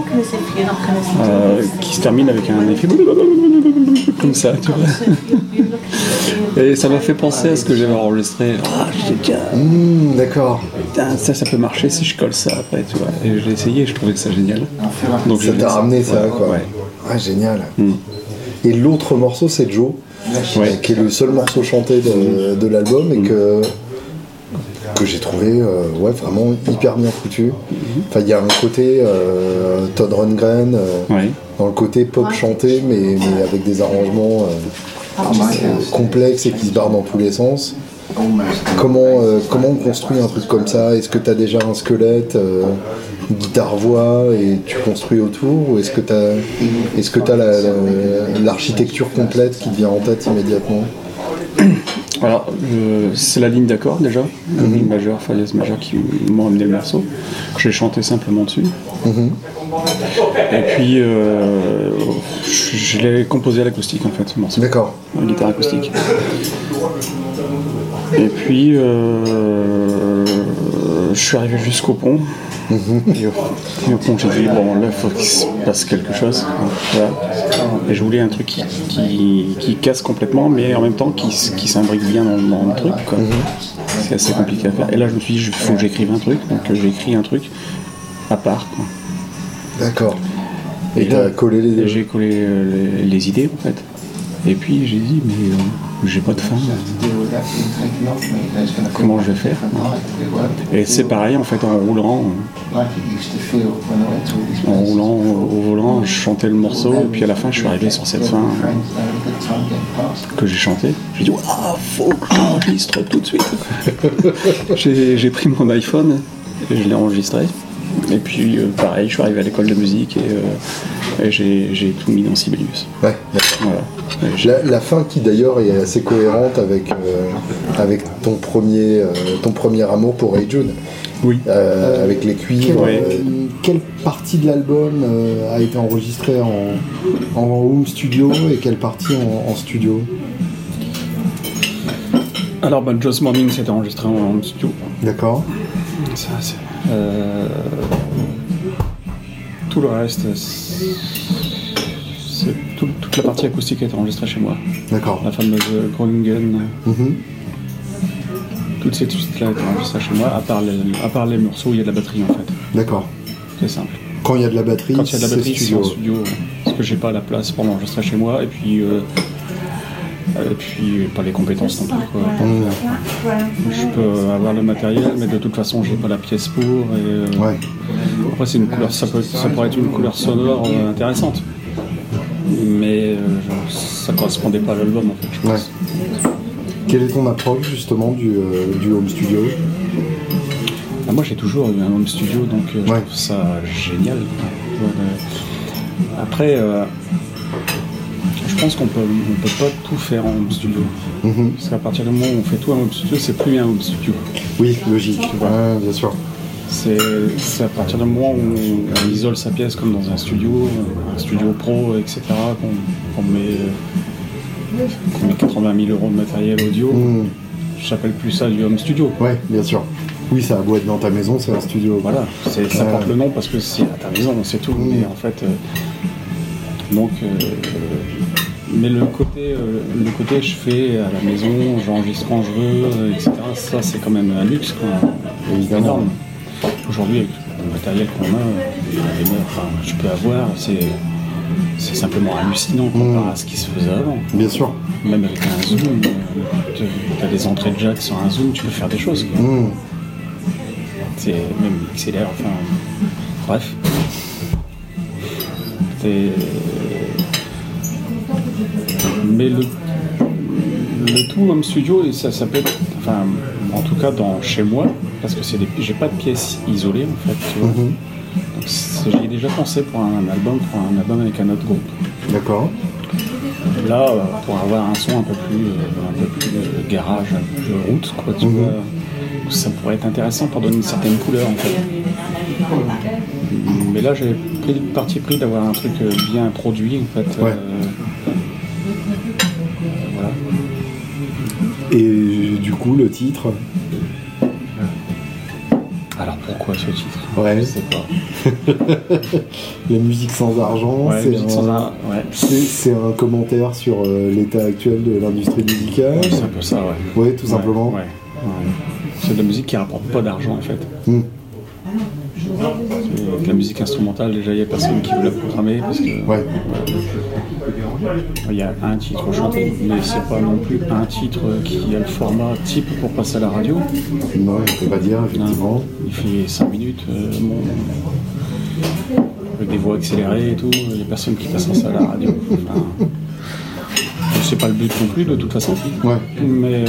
qui se termine avec un effet comme ça, tu vois. Et ça m'a fait penser à ce que j'avais enregistré. Ah, j'ai déjà. D'accord. Putain, ça peut marcher si je colle ça après, tu vois. Et je l'ai essayé et je trouvais que ça génial. Donc ça t'a ramené ça, quoi. Ouais. Ah, génial. Et l'autre morceau, c'est Joe, qui est le seul morceau chanté de l'album et que. que j'ai trouvé ouais, vraiment hyper bien foutu. Enfin, il y a un côté Todd Rundgren, oui. Dans le côté pop chanté, mais avec des arrangements complexes et qui se barrent dans tous les sens. Comment on construit un truc comme ça? Est-ce que tu as déjà un squelette guitare-voix et tu construis autour, ou est-ce que tu as l'architecture complète qui te vient en tête immédiatement? Alors, c'est la ligne d'accord déjà, ligne majeure, fa dièse majeure qui m'ont amené le morceau. J'ai chanté simplement dessus. Et puis, je l'ai composé à l'acoustique en fait, ce morceau. D'accord. La guitare acoustique. Et puis, je suis arrivé jusqu'au pont. Et au pont, j'ai dit, bon, là, il faut qu'il se passe quelque chose. Voilà. Et je voulais un truc qui casse complètement, mais en même temps qui s'imbrique bien dans le truc, quoi. C'est assez compliqué à faire. Et là, je me suis dit, il faut que j'écrive un truc. Donc, j'ai écrit un truc à part, quoi. D'accord. Et t'as collé les idées. J'ai collé les idées, en fait. Et puis, j'ai dit, mais... j'ai pas de fin. Comment je vais faire? Et c'est pareil en fait, en roulant au volant, je chantais le morceau et puis à la fin je suis arrivé sur cette fin que j'ai chantée. J'ai dit faut que j'enregistre tout de suite. j'ai pris mon iPhone et je l'ai enregistré. Et puis pareil, je suis arrivé à l'école de musique et j'ai tout mis dans Sibelius. Ouais, voilà. La fin qui d'ailleurs est assez cohérente avec ton premier amour pour Hey Jude. Oui. Avec les cuivres. Quelle partie de l'album a été enregistrée en home studio et quelle partie en studio? Alors Just Morning c'était enregistré en home studio. D'accord. Ça c'est... tout le reste, toute la partie acoustique est enregistrée chez moi. D'accord. La fameuse Groningen, toutes ces suites-là est enregistrée chez moi, à part les morceaux où il y a de la batterie en fait. D'accord. C'est simple. Quand il y a de la batterie, c'est en studio. Parce que j'ai pas la place pour l'enregistrer chez moi et puis. Et puis pas les compétences non plus, quoi. Je peux avoir le matériel mais de toute façon j'ai pas la pièce pour et après c'est une couleur, ça pourrait être une couleur sonore intéressante mais ça correspondait pas à l'album en fait, je pense. Quelle est ton approche justement du home studio? Moi j'ai toujours eu un home studio donc je trouve ça génial. Après je pense qu'on peut pas tout faire en home studio. Parce qu'à partir du moment où on fait tout en home studio, c'est plus un home studio. Oui, logique. Tu vois. Ah, bien sûr. C'est à partir du moment où on isole sa pièce comme dans un studio pro, etc., qu'on met 80 000 € de matériel audio. J'appelle plus ça du home studio. Oui, bien sûr. Oui, ça a beau être dans ta maison, c'est un studio. Voilà, ça porte le nom parce que c'est à ta maison, c'est tout. Mais en fait, mais le côté je fais à la maison, j'enregistre quand je veux, etc. Ça c'est quand même un luxe, quoi. Évidemment. Énorme. Aujourd'hui avec le matériel qu'on a, je peux avoir, c'est simplement hallucinant comparé à ce qui se faisait avant. Bien sûr. Même avec un zoom, tu as des entrées de jack sur un zoom, tu peux faire des choses. Quoi. C'est même XLR, enfin bref. Mais le tout home studio, ça peut être, enfin, en tout cas chez moi, parce que j'ai pas de pièces isolées en fait, tu vois. Donc j'y ai déjà pensé pour un album avec un autre groupe. D'accord. Là, pour avoir un son un peu plus garage, un peu de route, quoi, tu vois, ça pourrait être intéressant pour donner une certaine couleur en fait. Mais là, j'ai pris le parti pris d'avoir un truc bien produit en fait. Ouais. Voilà. Et du coup, le titre. Alors pourquoi ce titre? Ouais, je sais pas. La musique sans argent, ouais, c'est un commentaire sur l'état actuel de l'industrie musicale. Ouais, c'est un peu ça, ouais. Ouais, tout simplement. Ouais. Ouais. C'est de la musique qui rapporte pas d'argent en fait. avec la musique instrumentale, déjà il n'y a personne qui veut la programmer parce que ouais. Il y a un titre chanté, mais c'est pas non plus un titre qui a le format type pour passer à la radio. Non, il ne peut pas dire, effectivement. Il fait 5 minutes, avec des voix accélérées et tout, il n'y a personne qui passe ça à la radio. Enfin, c'est pas le but non plus de toute façon. Ouais. Mais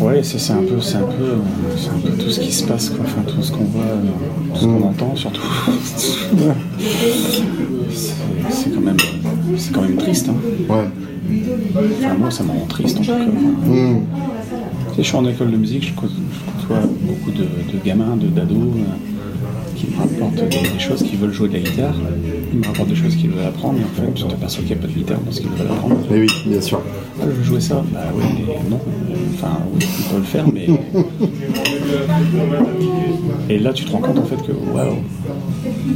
ouais, c'est un peu tout ce qui se passe, quoi. Enfin, tout ce qu'on voit, tout ce qu'on entend surtout. c'est quand même triste. Hein. Ouais. Enfin, moi, ça me rend triste en tout cas. Tu sais, je suis en école de musique, je côtoie beaucoup de gamins, d'ados. Qui me rapportent des choses qui veulent jouer de la guitare, ils me rapportent des choses qu'ils veulent apprendre, et en fait, tu t'aperçois qu'il n'y a pas de guitare dans ce qu'ils veulent apprendre. Mais oui, bien sûr. Ah, je veux jouer ça. Bah oui, mais non. Enfin, oui, on peut le faire, mais. Et là, tu te rends compte en fait que, waouh,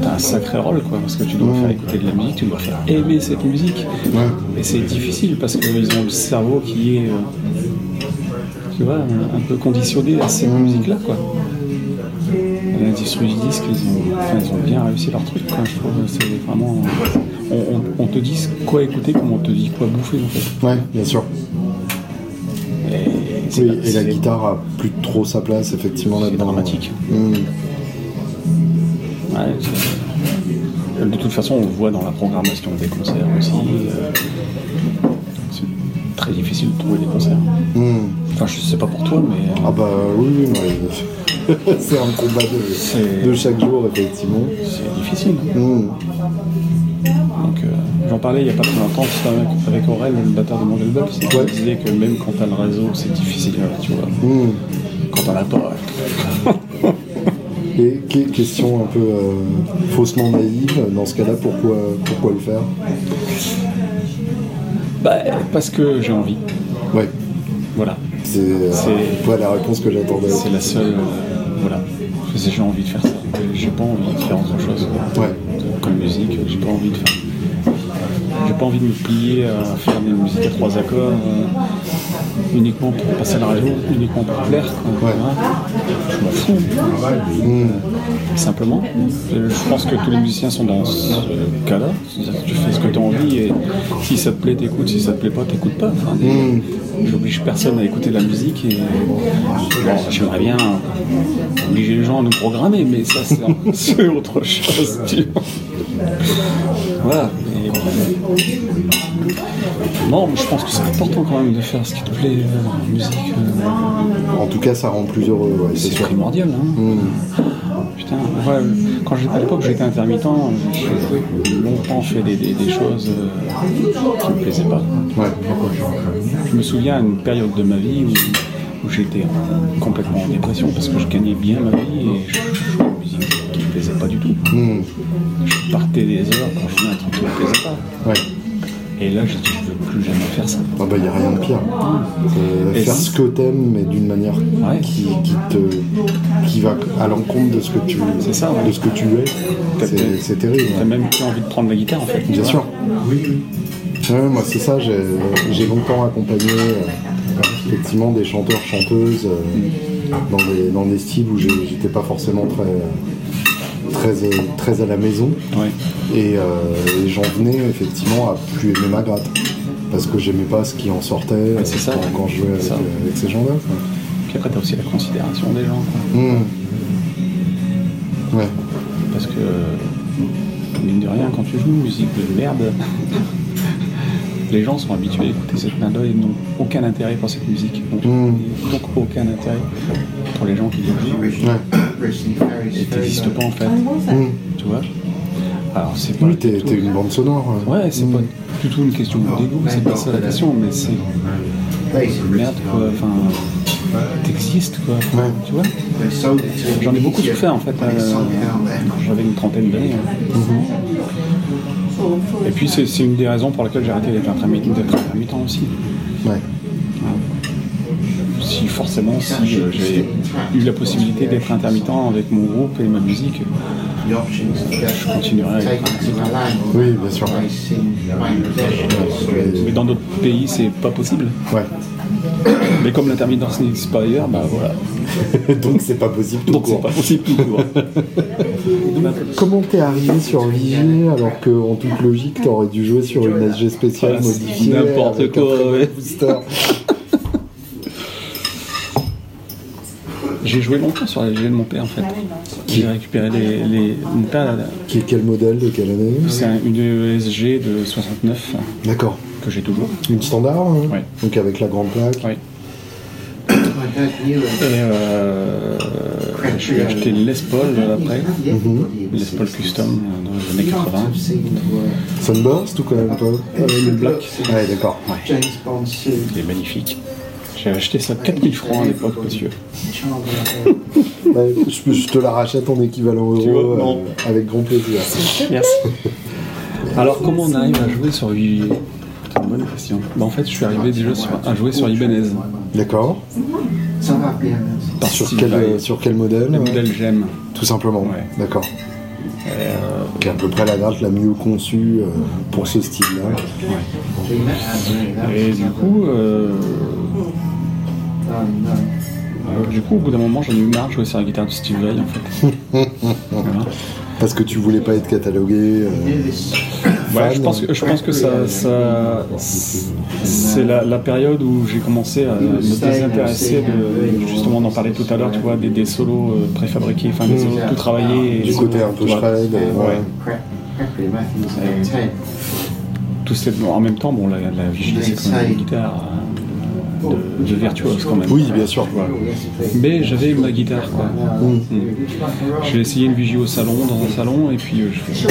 t'as un sacré rôle, quoi, parce que tu dois faire écouter de la musique, tu dois faire aimer cette musique. Ouais. Et c'est difficile parce qu'ils ont le cerveau qui est, tu vois, un peu conditionné à ces musiques-là, quoi. Les distributeurs du disque, ils ont bien réussi leur truc, quoi. Je trouve que c'est vraiment. On te dit quoi écouter comme on te dit quoi bouffer, en fait. Ouais, bien sûr. Et la guitare a plus trop sa place, effectivement, là-dedans. C'est dramatique. Ouais, de toute façon, on le voit dans la programmation des concerts aussi. C'est très difficile de trouver des concerts. Enfin, je sais pas pour toi, mais. Ah, bah oui, moi. C'est un combat de chaque jour, effectivement. C'est difficile. Donc, j'en parlais il n'y a pas très longtemps, avec Aurel, le batteur de Mandelbot, qui disait que même quand t'as le réseau, c'est difficile, tu vois. Quand t'en as pas. Et question un peu faussement naïve, dans ce cas-là, pourquoi le faire ? Bah, parce que j'ai envie. Ouais. Voilà. C'est pas la réponse que j'attendais. C'est la seule. Voilà. Parce que j'ai envie de faire ça. J'ai pas envie de faire autre chose. Ouais. Comme musique, j'ai pas envie de faire. J'ai pas envie de me plier à faire des musiques à 3 accords uniquement pour passer à la radio, uniquement pour plaire. Ouais. Je m'en fous. Simplement. Je pense que tous les musiciens sont dans ce cas-là. Tu fais ce que tu as envie et si ça te plaît, t'écoutes. Si ça te plaît pas, t'écoutes pas. Enfin, j'oblige personne à écouter de la musique et j'aimerais bien obliger les gens à nous programmer, mais ça c'est autre chose. Voilà. Non, mais je pense que c'est important quand même de faire ce qui te plaît en musique. En tout cas, ça rend plus heureux. Ouais, c'est primordial. Hein. Putain, ouais, quand j'étais à l'époque, j'étais intermittent, j'ai longtemps fait des choses qui me plaisaient pas. Ouais. Je me souviens à une période de ma vie où j'étais complètement en dépression parce que je gagnais bien ma vie et je jouais une musique qui me plaisait pas du tout. Je partais des heures pour jouer un truc qui me plaisait pas. Ouais. Et là, j'ai dit, je veux plus jamais faire ça. Ah bah, il n'y a rien de pire. Faire ce que t'aimes, mais d'une manière qui va à l'encontre de ce que tu, c'est ça, de ce que tu es. C'est terrible. T'as même plus envie de prendre la guitare, en fait. Bien sûr. Oui. Moi, c'est ça. J'ai longtemps accompagné effectivement des chanteurs, chanteuses dans des styles où j'étais pas forcément très à la maison, et j'en venais effectivement à plus aimer ma gratte parce que j'aimais pas ce qui en sortait quand je jouais avec ces gens-là. Puis après t'as aussi la considération des gens, quoi. Ouais. Parce que mine de rien, quand tu joues une musique de merde, les gens sont habitués à écouter cette main-là et n'ont aucun intérêt pour cette musique. Donc aucun intérêt pour les gens qui l'écoutent. Et t'existes pas en fait. Tu vois ? Alors c'est pas. Oui, t'es une bande sonore. Ouais, c'est pas du tout une question de dégoût, c'est pas ça la question, mais c'est. Merde, quoi. Enfin, t'existes, quoi. Ouais. Tu vois ? J'en ai beaucoup souffert en fait quand j'avais une 30aine d'années. Et puis c'est une des raisons pour laquelle j'ai arrêté d'être intermittent aussi. Ouais. Si forcément, si j'ai eu la possibilité d'être intermittent avec mon groupe et ma musique, je continuerai à être intermittent. Oui, bien sûr. Mais dans d'autres pays, c'est pas possible. Ouais. Mais comme l'intermittence n'existe pas ailleurs, bah voilà. Donc c'est pas possible tout court. Donc c'est pas possible tout court. Comment t'es arrivé sur Vigier alors qu'en toute logique t'aurais dû jouer sur une SG spéciale modifiée n'importe quoi, J'ai joué longtemps sur la SG de mon père en fait. J'ai récupéré les... Mon père, là, quel modèle, de quelle année ? C'est une ESG de 69. D'accord. Que j'ai toujours. Une standard, hein. Oui. Donc avec la grande plaque. Oui. Et je lui ai acheté Les Paul après, Les Paul Custom dans les années 80. Sunburst ou quand même pas le Black. Ouais, d'accord. Ouais. Il est magnifique. J'ai acheté ça 4000 francs à l'époque, monsieur. Ouais, je te la rachète en équivalent euro avec grand plaisir. Merci. Alors, comment on arrive à jouer sur Vigier ? C'est une bonne question. Bah, en fait, je suis arrivé déjà à jouer sur Ibanez. D'accord. Sur quel modèle ? Le modèle GEM. Tout simplement, ouais. D'accord. Qui est à peu près la date la mieux conçue pour ce style-là. Ouais. Et du coup, au bout d'un moment, j'en ai eu marre de jouer sur la guitare de Steve Vai, en fait. Voilà. Parce que tu voulais pas être catalogué. Ouais, je pense que ça c'est la période où j'ai commencé à me désintéresser de, justement, on en parlait tout à l'heure, tu vois, des solos préfabriqués, enfin des solos tout travaillés. Du côté un peu shred. En même temps, bon, la Vigier, c'est quand même une guitare de virtuose quand même. Oui, bien sûr. Mais j'avais ma guitare, quoi. J'ai essayé une Vigier dans un salon, et puis je fais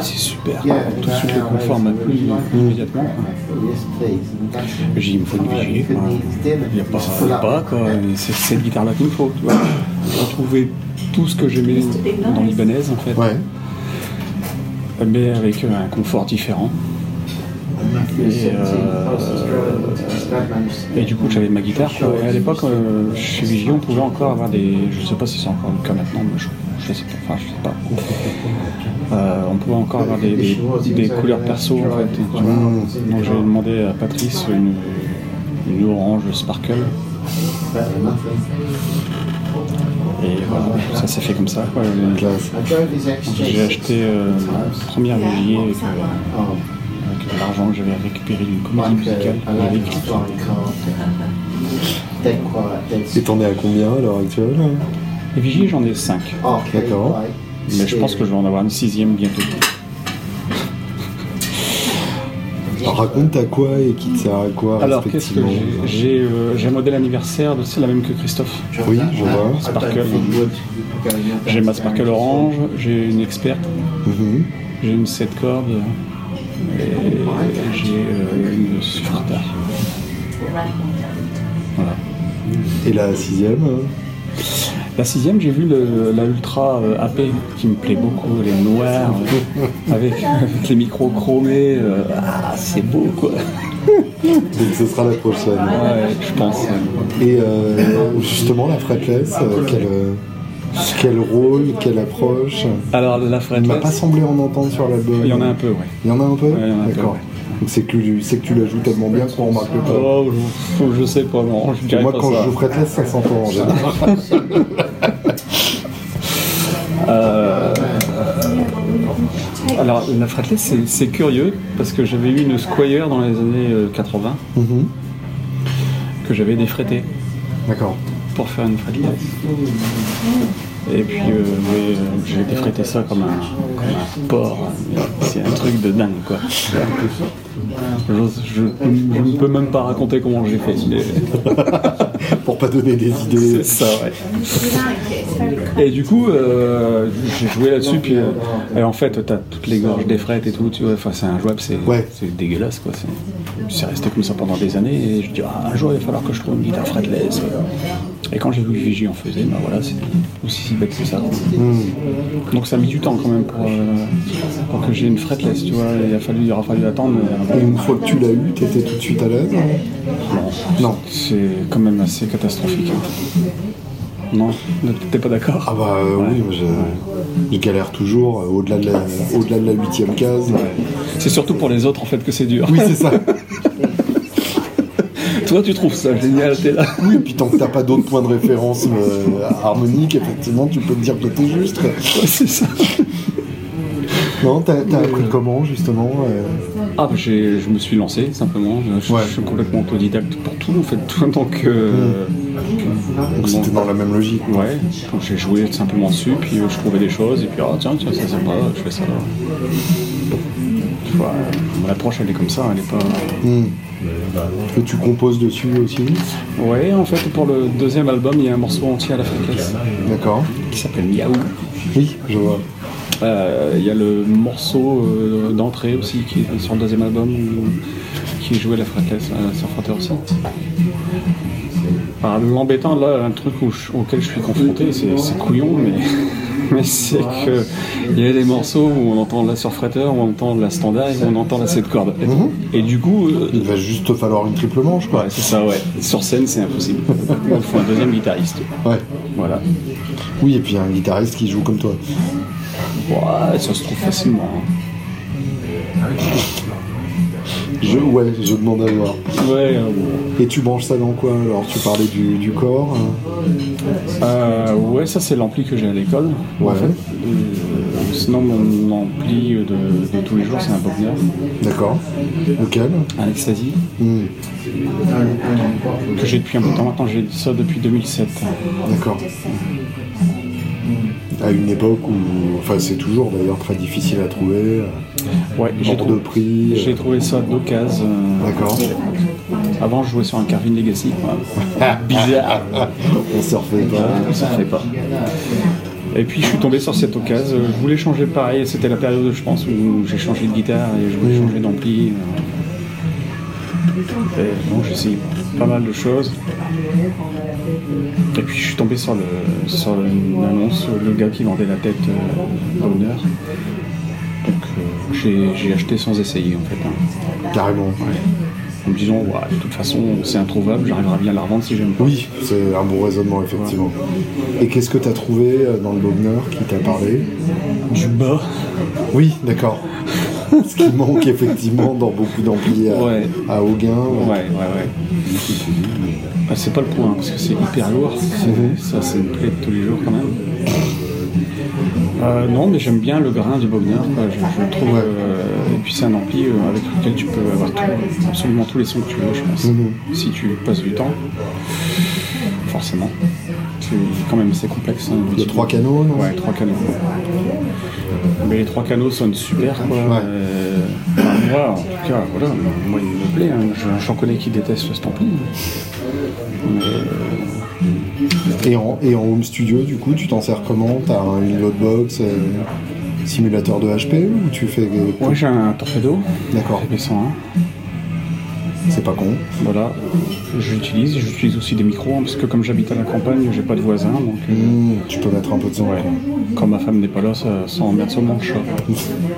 c'est super. Tout de suite, le confort m'a plu immédiatement. J'ai dit, il me faut une Vigier. Il n'y a pas, quoi. C'est cette guitare-là qu'il me faut, tu vois. J'ai retrouvé tout ce que j'aimais dans l'Ibanez, en fait. Ouais. Mais avec un confort différent. Et du coup j'avais ma guitare et à l'époque chez Vigier on pouvait encore avoir des, je sais pas si c'est encore le cas maintenant, mais je sais pas. On pouvait encore avoir des couleurs perso en fait. Donc j'ai demandé à Patrice une orange Sparkle. Et voilà, ça s'est fait comme ça, quoi. J'ai acheté la première Vigier avec de l'argent que j'avais récupéré d'une comédie musicale. Et t'en es à combien à l'heure actuelle ? Les Vigier, j'en ai 5. D'accord. Mais je pense que je vais en avoir une 6e bientôt. Alors, raconte à quoi et qui te sert à quoi ? Alors, qu'est-ce que j'ai un modèle anniversaire, c'est la même que Christophe. Oui, je vois. Sparkle. J'ai ma Sparkle orange, j'ai une experte, j'ai une 7 cordes. Et j'ai une superstar. Voilà. Et la 6e La 6e, j'ai vu la Ultra AP qui me plaît beaucoup, elle est noire, avec les micros chromés. C'est beau, quoi. Donc ce sera la prochaine. Ouais, je pense. Et justement, la Fretless, quel rôle, quelle approche ? Alors la Fretless, il m'a pas semblé en entendre sur l'album. Il y en a un peu, ouais. Il y en a un peu ? Ouais, d'accord. Ouais. Donc c'est que tu la joues tellement bien qu'on remarque pas. Oh, je sais pas, non. Moi pas quand ça. Je joue Fretless, ça s'entend en général. Alors la Fretless, c'est curieux parce que j'avais eu une Squire dans les années 80 que j'avais défrétée. D'accord. Pour faire une Fretless. Et puis j'ai défrété ça comme un porc. C'est un truc de dingue, quoi. Je ne peux même pas raconter comment j'ai fait. Pour pas donner des idées. C'est ça, ouais. Et du coup, j'ai joué là-dessus. Puis, et en fait, t'as toutes les gorges défraites et tout. Tu vois, c'est injouable, c'est dégueulasse, quoi. C'est resté comme ça pendant des années. Et je dis, un jour, il va falloir que je trouve une guitare fretless. Et quand j'ai vu que Vigier en faisait, ben voilà, c'est aussi si bête que ça. Donc ça a mis du temps quand même pour que j'ai une fretless, tu vois. Il aura fallu attendre. Et une fois que tu l'as eu, t'étais tout de suite à l'aise ? Non. C'est quand même assez catastrophique. Non, t'es pas d'accord ? Ah bah oui, moi je galère toujours au-delà de la 8e case. Ouais. C'est surtout pour les autres en fait que c'est dur. Oui, c'est ça. toi tu trouves ça génial, t'es là. Oui, et puis tant que t'as pas d'autres points de référence harmoniques, effectivement, tu peux te dire que t'es juste. Ouais, c'est ça. Non, t'as appris comment, justement Ah, je me suis lancé, simplement. Je suis complètement autodidacte pour tout, en fait, tout en tant que... Donc c'était dans la même logique. Ouais, donc j'ai joué tout simplement dessus, puis je trouvais des choses, et puis ah tiens, ça c'est sympa, je fais ça. Tu vois, l'approche elle est comme ça, elle est pas... Et tu composes dessus aussi? Ouais, en fait, pour le deuxième album, il y a un morceau entier à la fretless. D'accord. Qui s'appelle Miaou. Oui, je vois. Il y a le morceau d'entrée aussi qui est sur le deuxième album qui est joué à la fretless, sur Frater aussi. Enfin, l'embêtant là, un truc auquel je suis confronté, c'est couillon, mais c'est que il y a des morceaux où on entend la sur Frater, où on entend la standard, où on entend la 7 cordes. Et du coup, il va juste falloir une triple manche, quoi. Ouais, c'est ça, ouais. Sur scène, c'est impossible. Il faut un deuxième guitariste. Ouais. Voilà. Oui, et puis un guitariste qui joue comme toi. Ouais, ça se trouve facilement. Je demande à voir. Ouais. Et tu branches ça dans quoi alors? Tu parlais du corps. Ouais, ça c'est l'ampli que j'ai à l'école. Ouais. En fait. Sinon mon ampli de tous les jours c'est un Bogner. D'accord. Lequel? Un Ecstasy. Que j'ai depuis un peu de temps maintenant. J'ai ça depuis 2007. D'accord. À une époque où, enfin c'est toujours d'ailleurs très difficile à trouver, ouais, de prix. J'ai trouvé ça d'occasion. D'accord. Avant je jouais sur un Carvin Legacy. Bizarre. On surfait pas. Et puis je suis tombé sur cette occasion. Je voulais changer pareil. C'était la période je pense où j'ai changé de guitare et je voulais changer d'ampli. Bon, j'ai essayé pas mal de choses. Et puis je suis tombé sur une annonce, le gars qui vendait la tête Bogner. Donc j'ai acheté sans essayer en fait. Hein. Carrément. Ouais. En me disant, ouais, de toute façon c'est introuvable, j'arriverai bien à la revendre si j'aime pas. Oui, c'est un bon raisonnement effectivement. Ouais. Et qu'est-ce que t'as trouvé dans le Bogner qui t'a parlé? Du bas. Oui, d'accord. Ce qui manque effectivement dans beaucoup d'amplis à haut gain. Ouais. Bah, c'est pas le point, parce que c'est hyper lourd. Ça, c'est une plaie de tous les jours quand même. Non, mais j'aime bien le grain du Bogner. Je trouve. Et puis c'est un ampli avec lequel tu peux avoir absolument tous les sons que tu veux, je pense. Si tu passes du temps, forcément. C'est quand même assez complexe. Hein, il y a 3 canaux, non? Ouais, 3 canaux. Mais les 3 canaux sonnent super, quoi. Ouais. Moi, en tout cas, voilà, moi, il me plaît. Hein. J'en connais qui détestent cet ampli. Et en home studio, du coup, tu t'en sers comment? T'as une loadbox, simulateur de HP, ou tu fais... Moi, j'ai un Torpedo. D'accord. FB101. C'est pas con. Voilà, j'utilise aussi des micros, hein, parce que comme j'habite à la campagne, j'ai pas de voisins, donc... tu peux mettre un peu de son. Ouais. Quand ma femme n'est pas là, ça emmerde son manche.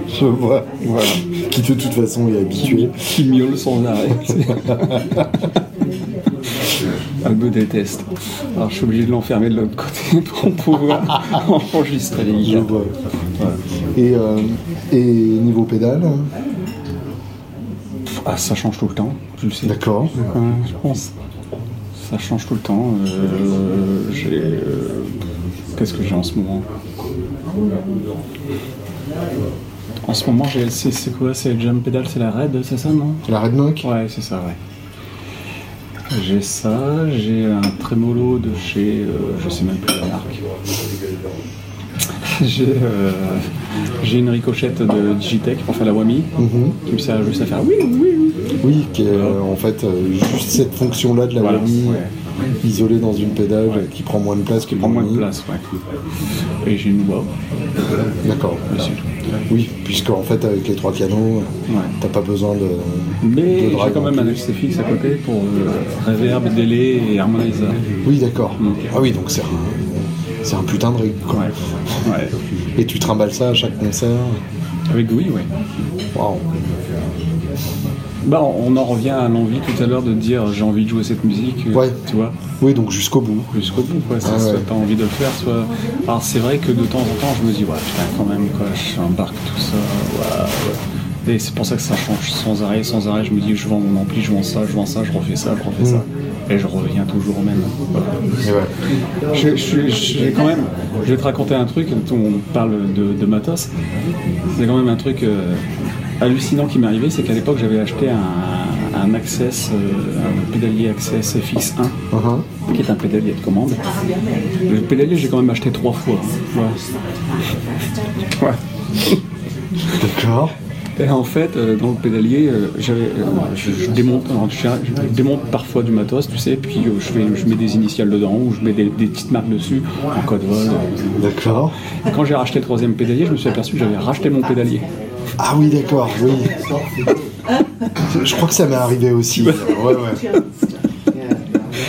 Je vois, voilà. Qui de toute façon est habitué. Qui miaule sans arrêt. Elle me déteste. Alors je suis obligé de l'enfermer de l'autre côté pour pouvoir enregistrer les guitares. Ouais. Et niveau pédale? Ah, ça change tout le temps, tu le sais. D'accord. Je pense. Ça change tout le temps. Qu'est-ce que j'ai en ce moment? En ce moment, c'est quoi? C'est le Jam Pedal, c'est la Red, c'est ça, non? La Red Nock? Ouais, c'est ça, ouais. J'ai ça, j'ai un trémolo de chez... je sais même plus la marque. J'ai une ricochette de Digitech pour faire la Wami, qui me sert juste à faire oui, qui est en fait juste cette fonction-là de la Wami, isolée dans une pédale, qui prend moins de place que Wami. Et j'ai une Wow. D'accord. Oui, puisqu'en fait, avec les 3 canaux, t'as pas besoin de... Mais de j'ai quand même un Axe-Fx à côté pour reverb, délai et harmonizer. Oui, d'accord. Ah oui, donc c'est un putain de rig, quoi. Ouais. Et tu trimbales ça à chaque concert? Avec Gowy, ouais. Waouh. Bah, on en revient à l'envie tout à l'heure de dire j'ai envie de jouer cette musique, tu vois. Oui, donc jusqu'au bout. Quoi. Soit t'as envie de le faire, soit... Alors c'est vrai que de temps en temps, je me dis, ouais, putain, quand même, quoi, j'embarque tout ça, Et c'est pour ça que ça change sans arrêt. Je me dis, je vends mon ampli, je vends ça, je refais ça. Et je reviens toujours au même. Voilà. Ouais. Je vais te raconter un truc, on parle de matos. C'est quand même un truc hallucinant qui m'est arrivé, c'est qu'à l'époque j'avais acheté un Access, un pédalier Access FX1, uh-huh, qui est un pédalier de commande. Le pédalier, j'ai quand même acheté 3 fois. Ouais. Ouais. D'accord. Et en fait, dans le pédalier, je démonte parfois du matos, tu sais, puis je mets des initiales dedans, ou je mets des petites marques dessus, en code vol. D'accord. Et quand j'ai racheté le 3e pédalier, je me suis aperçu que j'avais racheté mon pédalier. Ah oui, d'accord, oui. Je crois que ça m'est arrivé aussi. Ouais.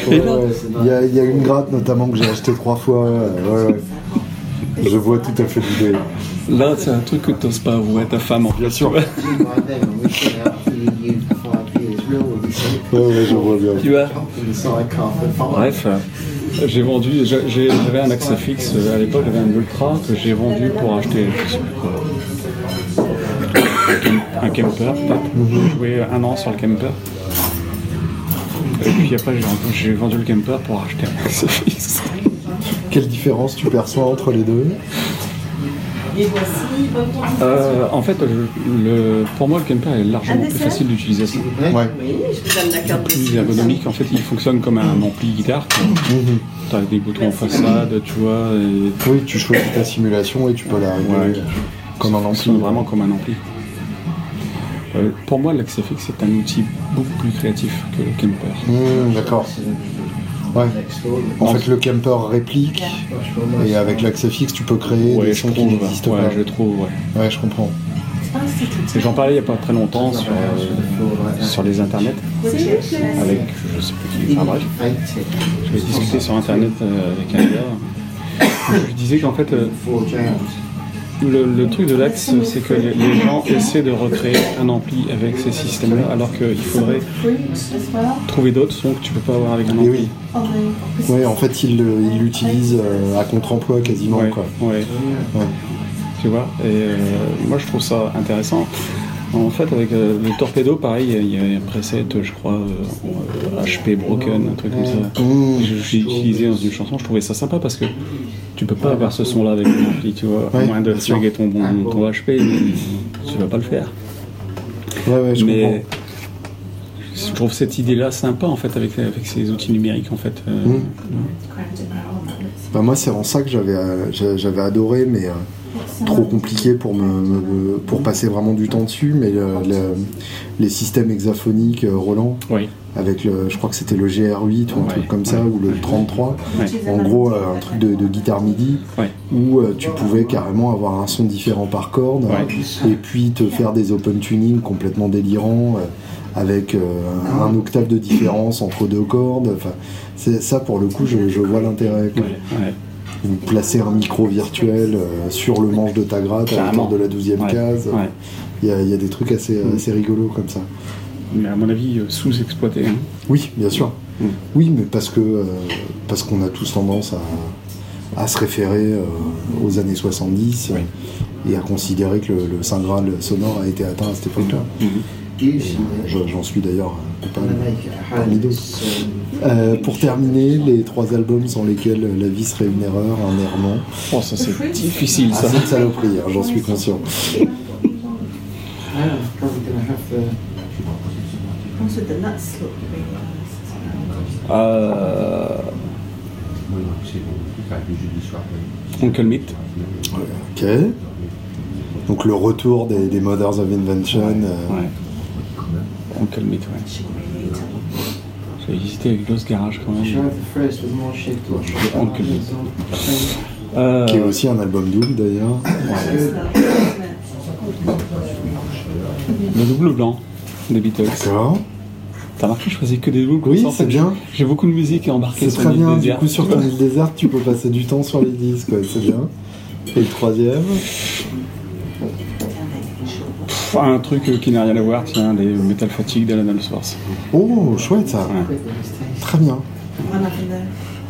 Il y a une gratte, notamment, que j'ai achetée 3 fois. Ouais. Je vois tout à fait l'idée. Là, c'est un truc que t'oses pas avouer à ta femme. Bien sûr. Ouais, je vois bien. Tu vois. Bref, j'avais un Axe-Fx à l'époque, j'avais un Ultra que j'ai vendu pour acheter, je sais plus quoi, un Kemper. J'ai joué 1 an sur le Kemper. Et puis après, j'ai vendu le Kemper pour acheter un Axe-Fx. Quelle différence tu perçois entre les deux ? En fait, pour moi, le Kemper est largement plus facile d'utilisation. Ouais. Plus ergonomique. En fait, il fonctionne comme un ampli guitare. Tu as des boutons en façade, tu vois. Et... Oui, tu choisis ta simulation et tu peux la régler comme un ampli. Vraiment comme un ampli. Pour moi, l'Axe-Fx est un outil beaucoup plus créatif que le Kemper. D'accord. Ouais. En fait, le Kemper réplique et avec l'Axe-Fx, tu peux créer des sons qui n'existent pas. Ouais, je comprends. Et j'en parlais il n'y a pas très longtemps sur les internets avec je sais plus qui. Enfin bref, je vais discuter sur internet avec un gars. Je disais qu'en fait, le truc de l'Axe, c'est que les gens essaient de recréer un ampli avec ces systèmes-là, alors qu'il faudrait trouver d'autres sons que tu peux pas avoir avec un ampli. Oui. Ouais, en fait, ils l'utilisent à contre-emploi quasiment. Ouais. Tu vois. Et moi, je trouve ça intéressant. En fait, avec le Torpedo, pareil, il y a un preset, je crois, HP Broken, un truc comme ça. J'ai utilisé dans une chanson, je trouvais ça sympa parce que tu peux pas avoir ce son-là avec une ampli, tu vois, à moins de flinguer ton HP, tu vas pas le faire. Ouais, mais je trouve cette idée-là sympa, en fait, avec ces outils numériques, en fait. Bah, moi, c'est en ça que j'avais adoré, mais... trop compliqué pour passer vraiment du temps dessus, mais les systèmes hexaphoniques Roland, avec je crois que c'était le GR8 ou un truc comme ça, ou le 33, en gros un truc de guitare MIDI, où tu pouvais carrément avoir un son différent par corde, et puis te faire des open tuning complètement délirants, avec un octave de différence entre 2 cordes, enfin, ça pour le coup je vois l'intérêt, quoi. Ouais. Ou placer un micro virtuel sur le manche de ta gratte à l'intérieur de la 12e case. Il y a des trucs assez rigolos comme ça. Mais à mon avis, sous-exploité. Hein. Oui, bien sûr. Oui, mais parce qu'on a tous tendance à se référer aux années 70 et à considérer que le Saint Graal sonore a été atteint à cette époque-là. J'en suis d'ailleurs parmi d'autres. Pour terminer, les 3 albums sans lesquels la vie serait une erreur, un errement. Oh, ça c'est difficile, ça. C'est une saloperie, j'en suis conscient. Uncle Meat. Ok. Donc le retour des Mothers of Invention. Uncle Meat, J'ai hésité avec Joe's Garage quand même. Uncle Meat. Qui est aussi un album double d'ailleurs. Le double blanc des Beatles. D'accord. T'as remarqué, je faisais que des doubles. Oui, c'est bien. J'ai beaucoup de musique et embarqué sur l'île déserte. C'est très bien, du coup sur ton île déserte, tu peux passer du temps sur les disques, c'est bien. Et le 3e ? Un truc qui n'a rien à voir, tiens, les Metal Fatigue d'Alan Allsworth. Oh, chouette ça. Ouais. Très bien.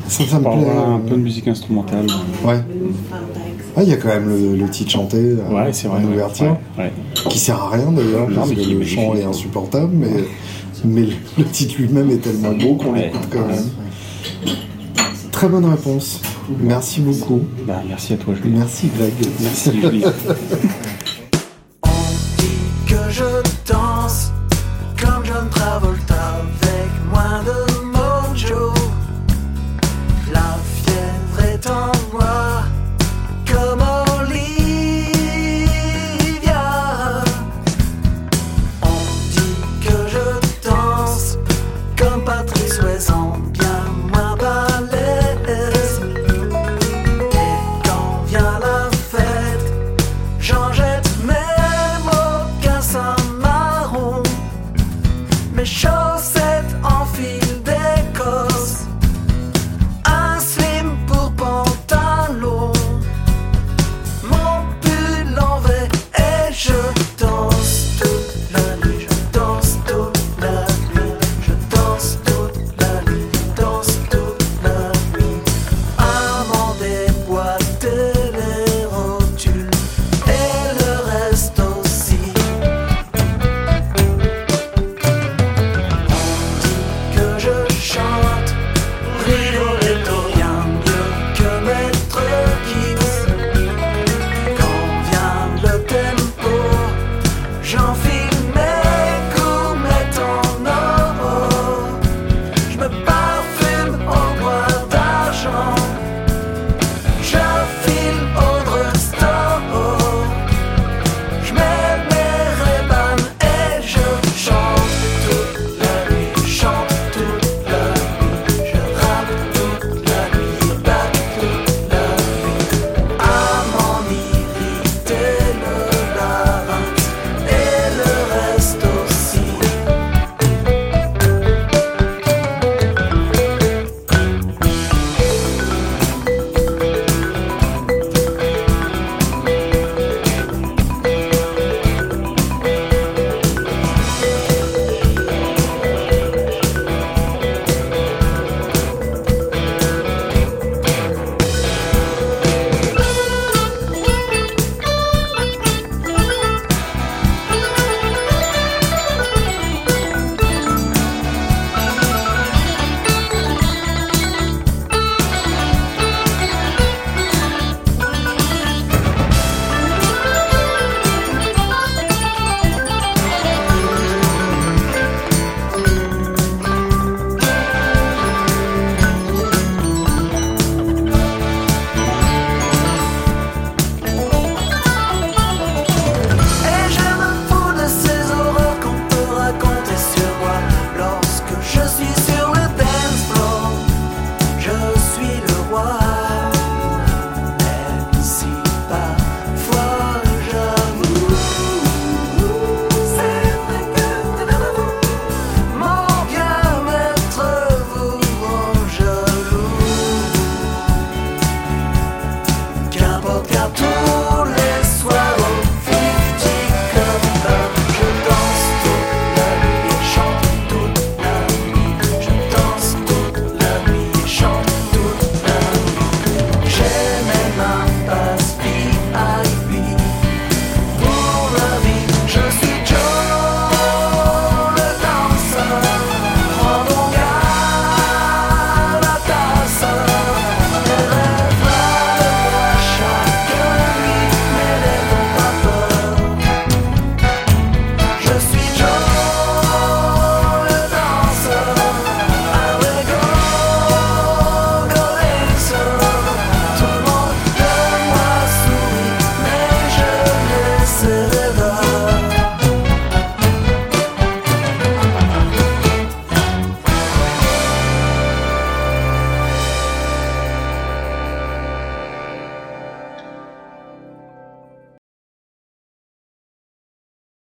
Ça me plaît. Un peu de musique instrumentale. Ouais. Ah, il y a quand même le titre chanté. Ouais, c'est vrai. En ouverture. Ouais. qui sert à rien d'ailleurs, non, parce que le chant est insupportable, mais le titre lui-même est tellement beau qu'on l'écoute quand même. Très bonne réponse, merci beaucoup. Bah, merci à toi Julie. Merci Greg. Merci Julie.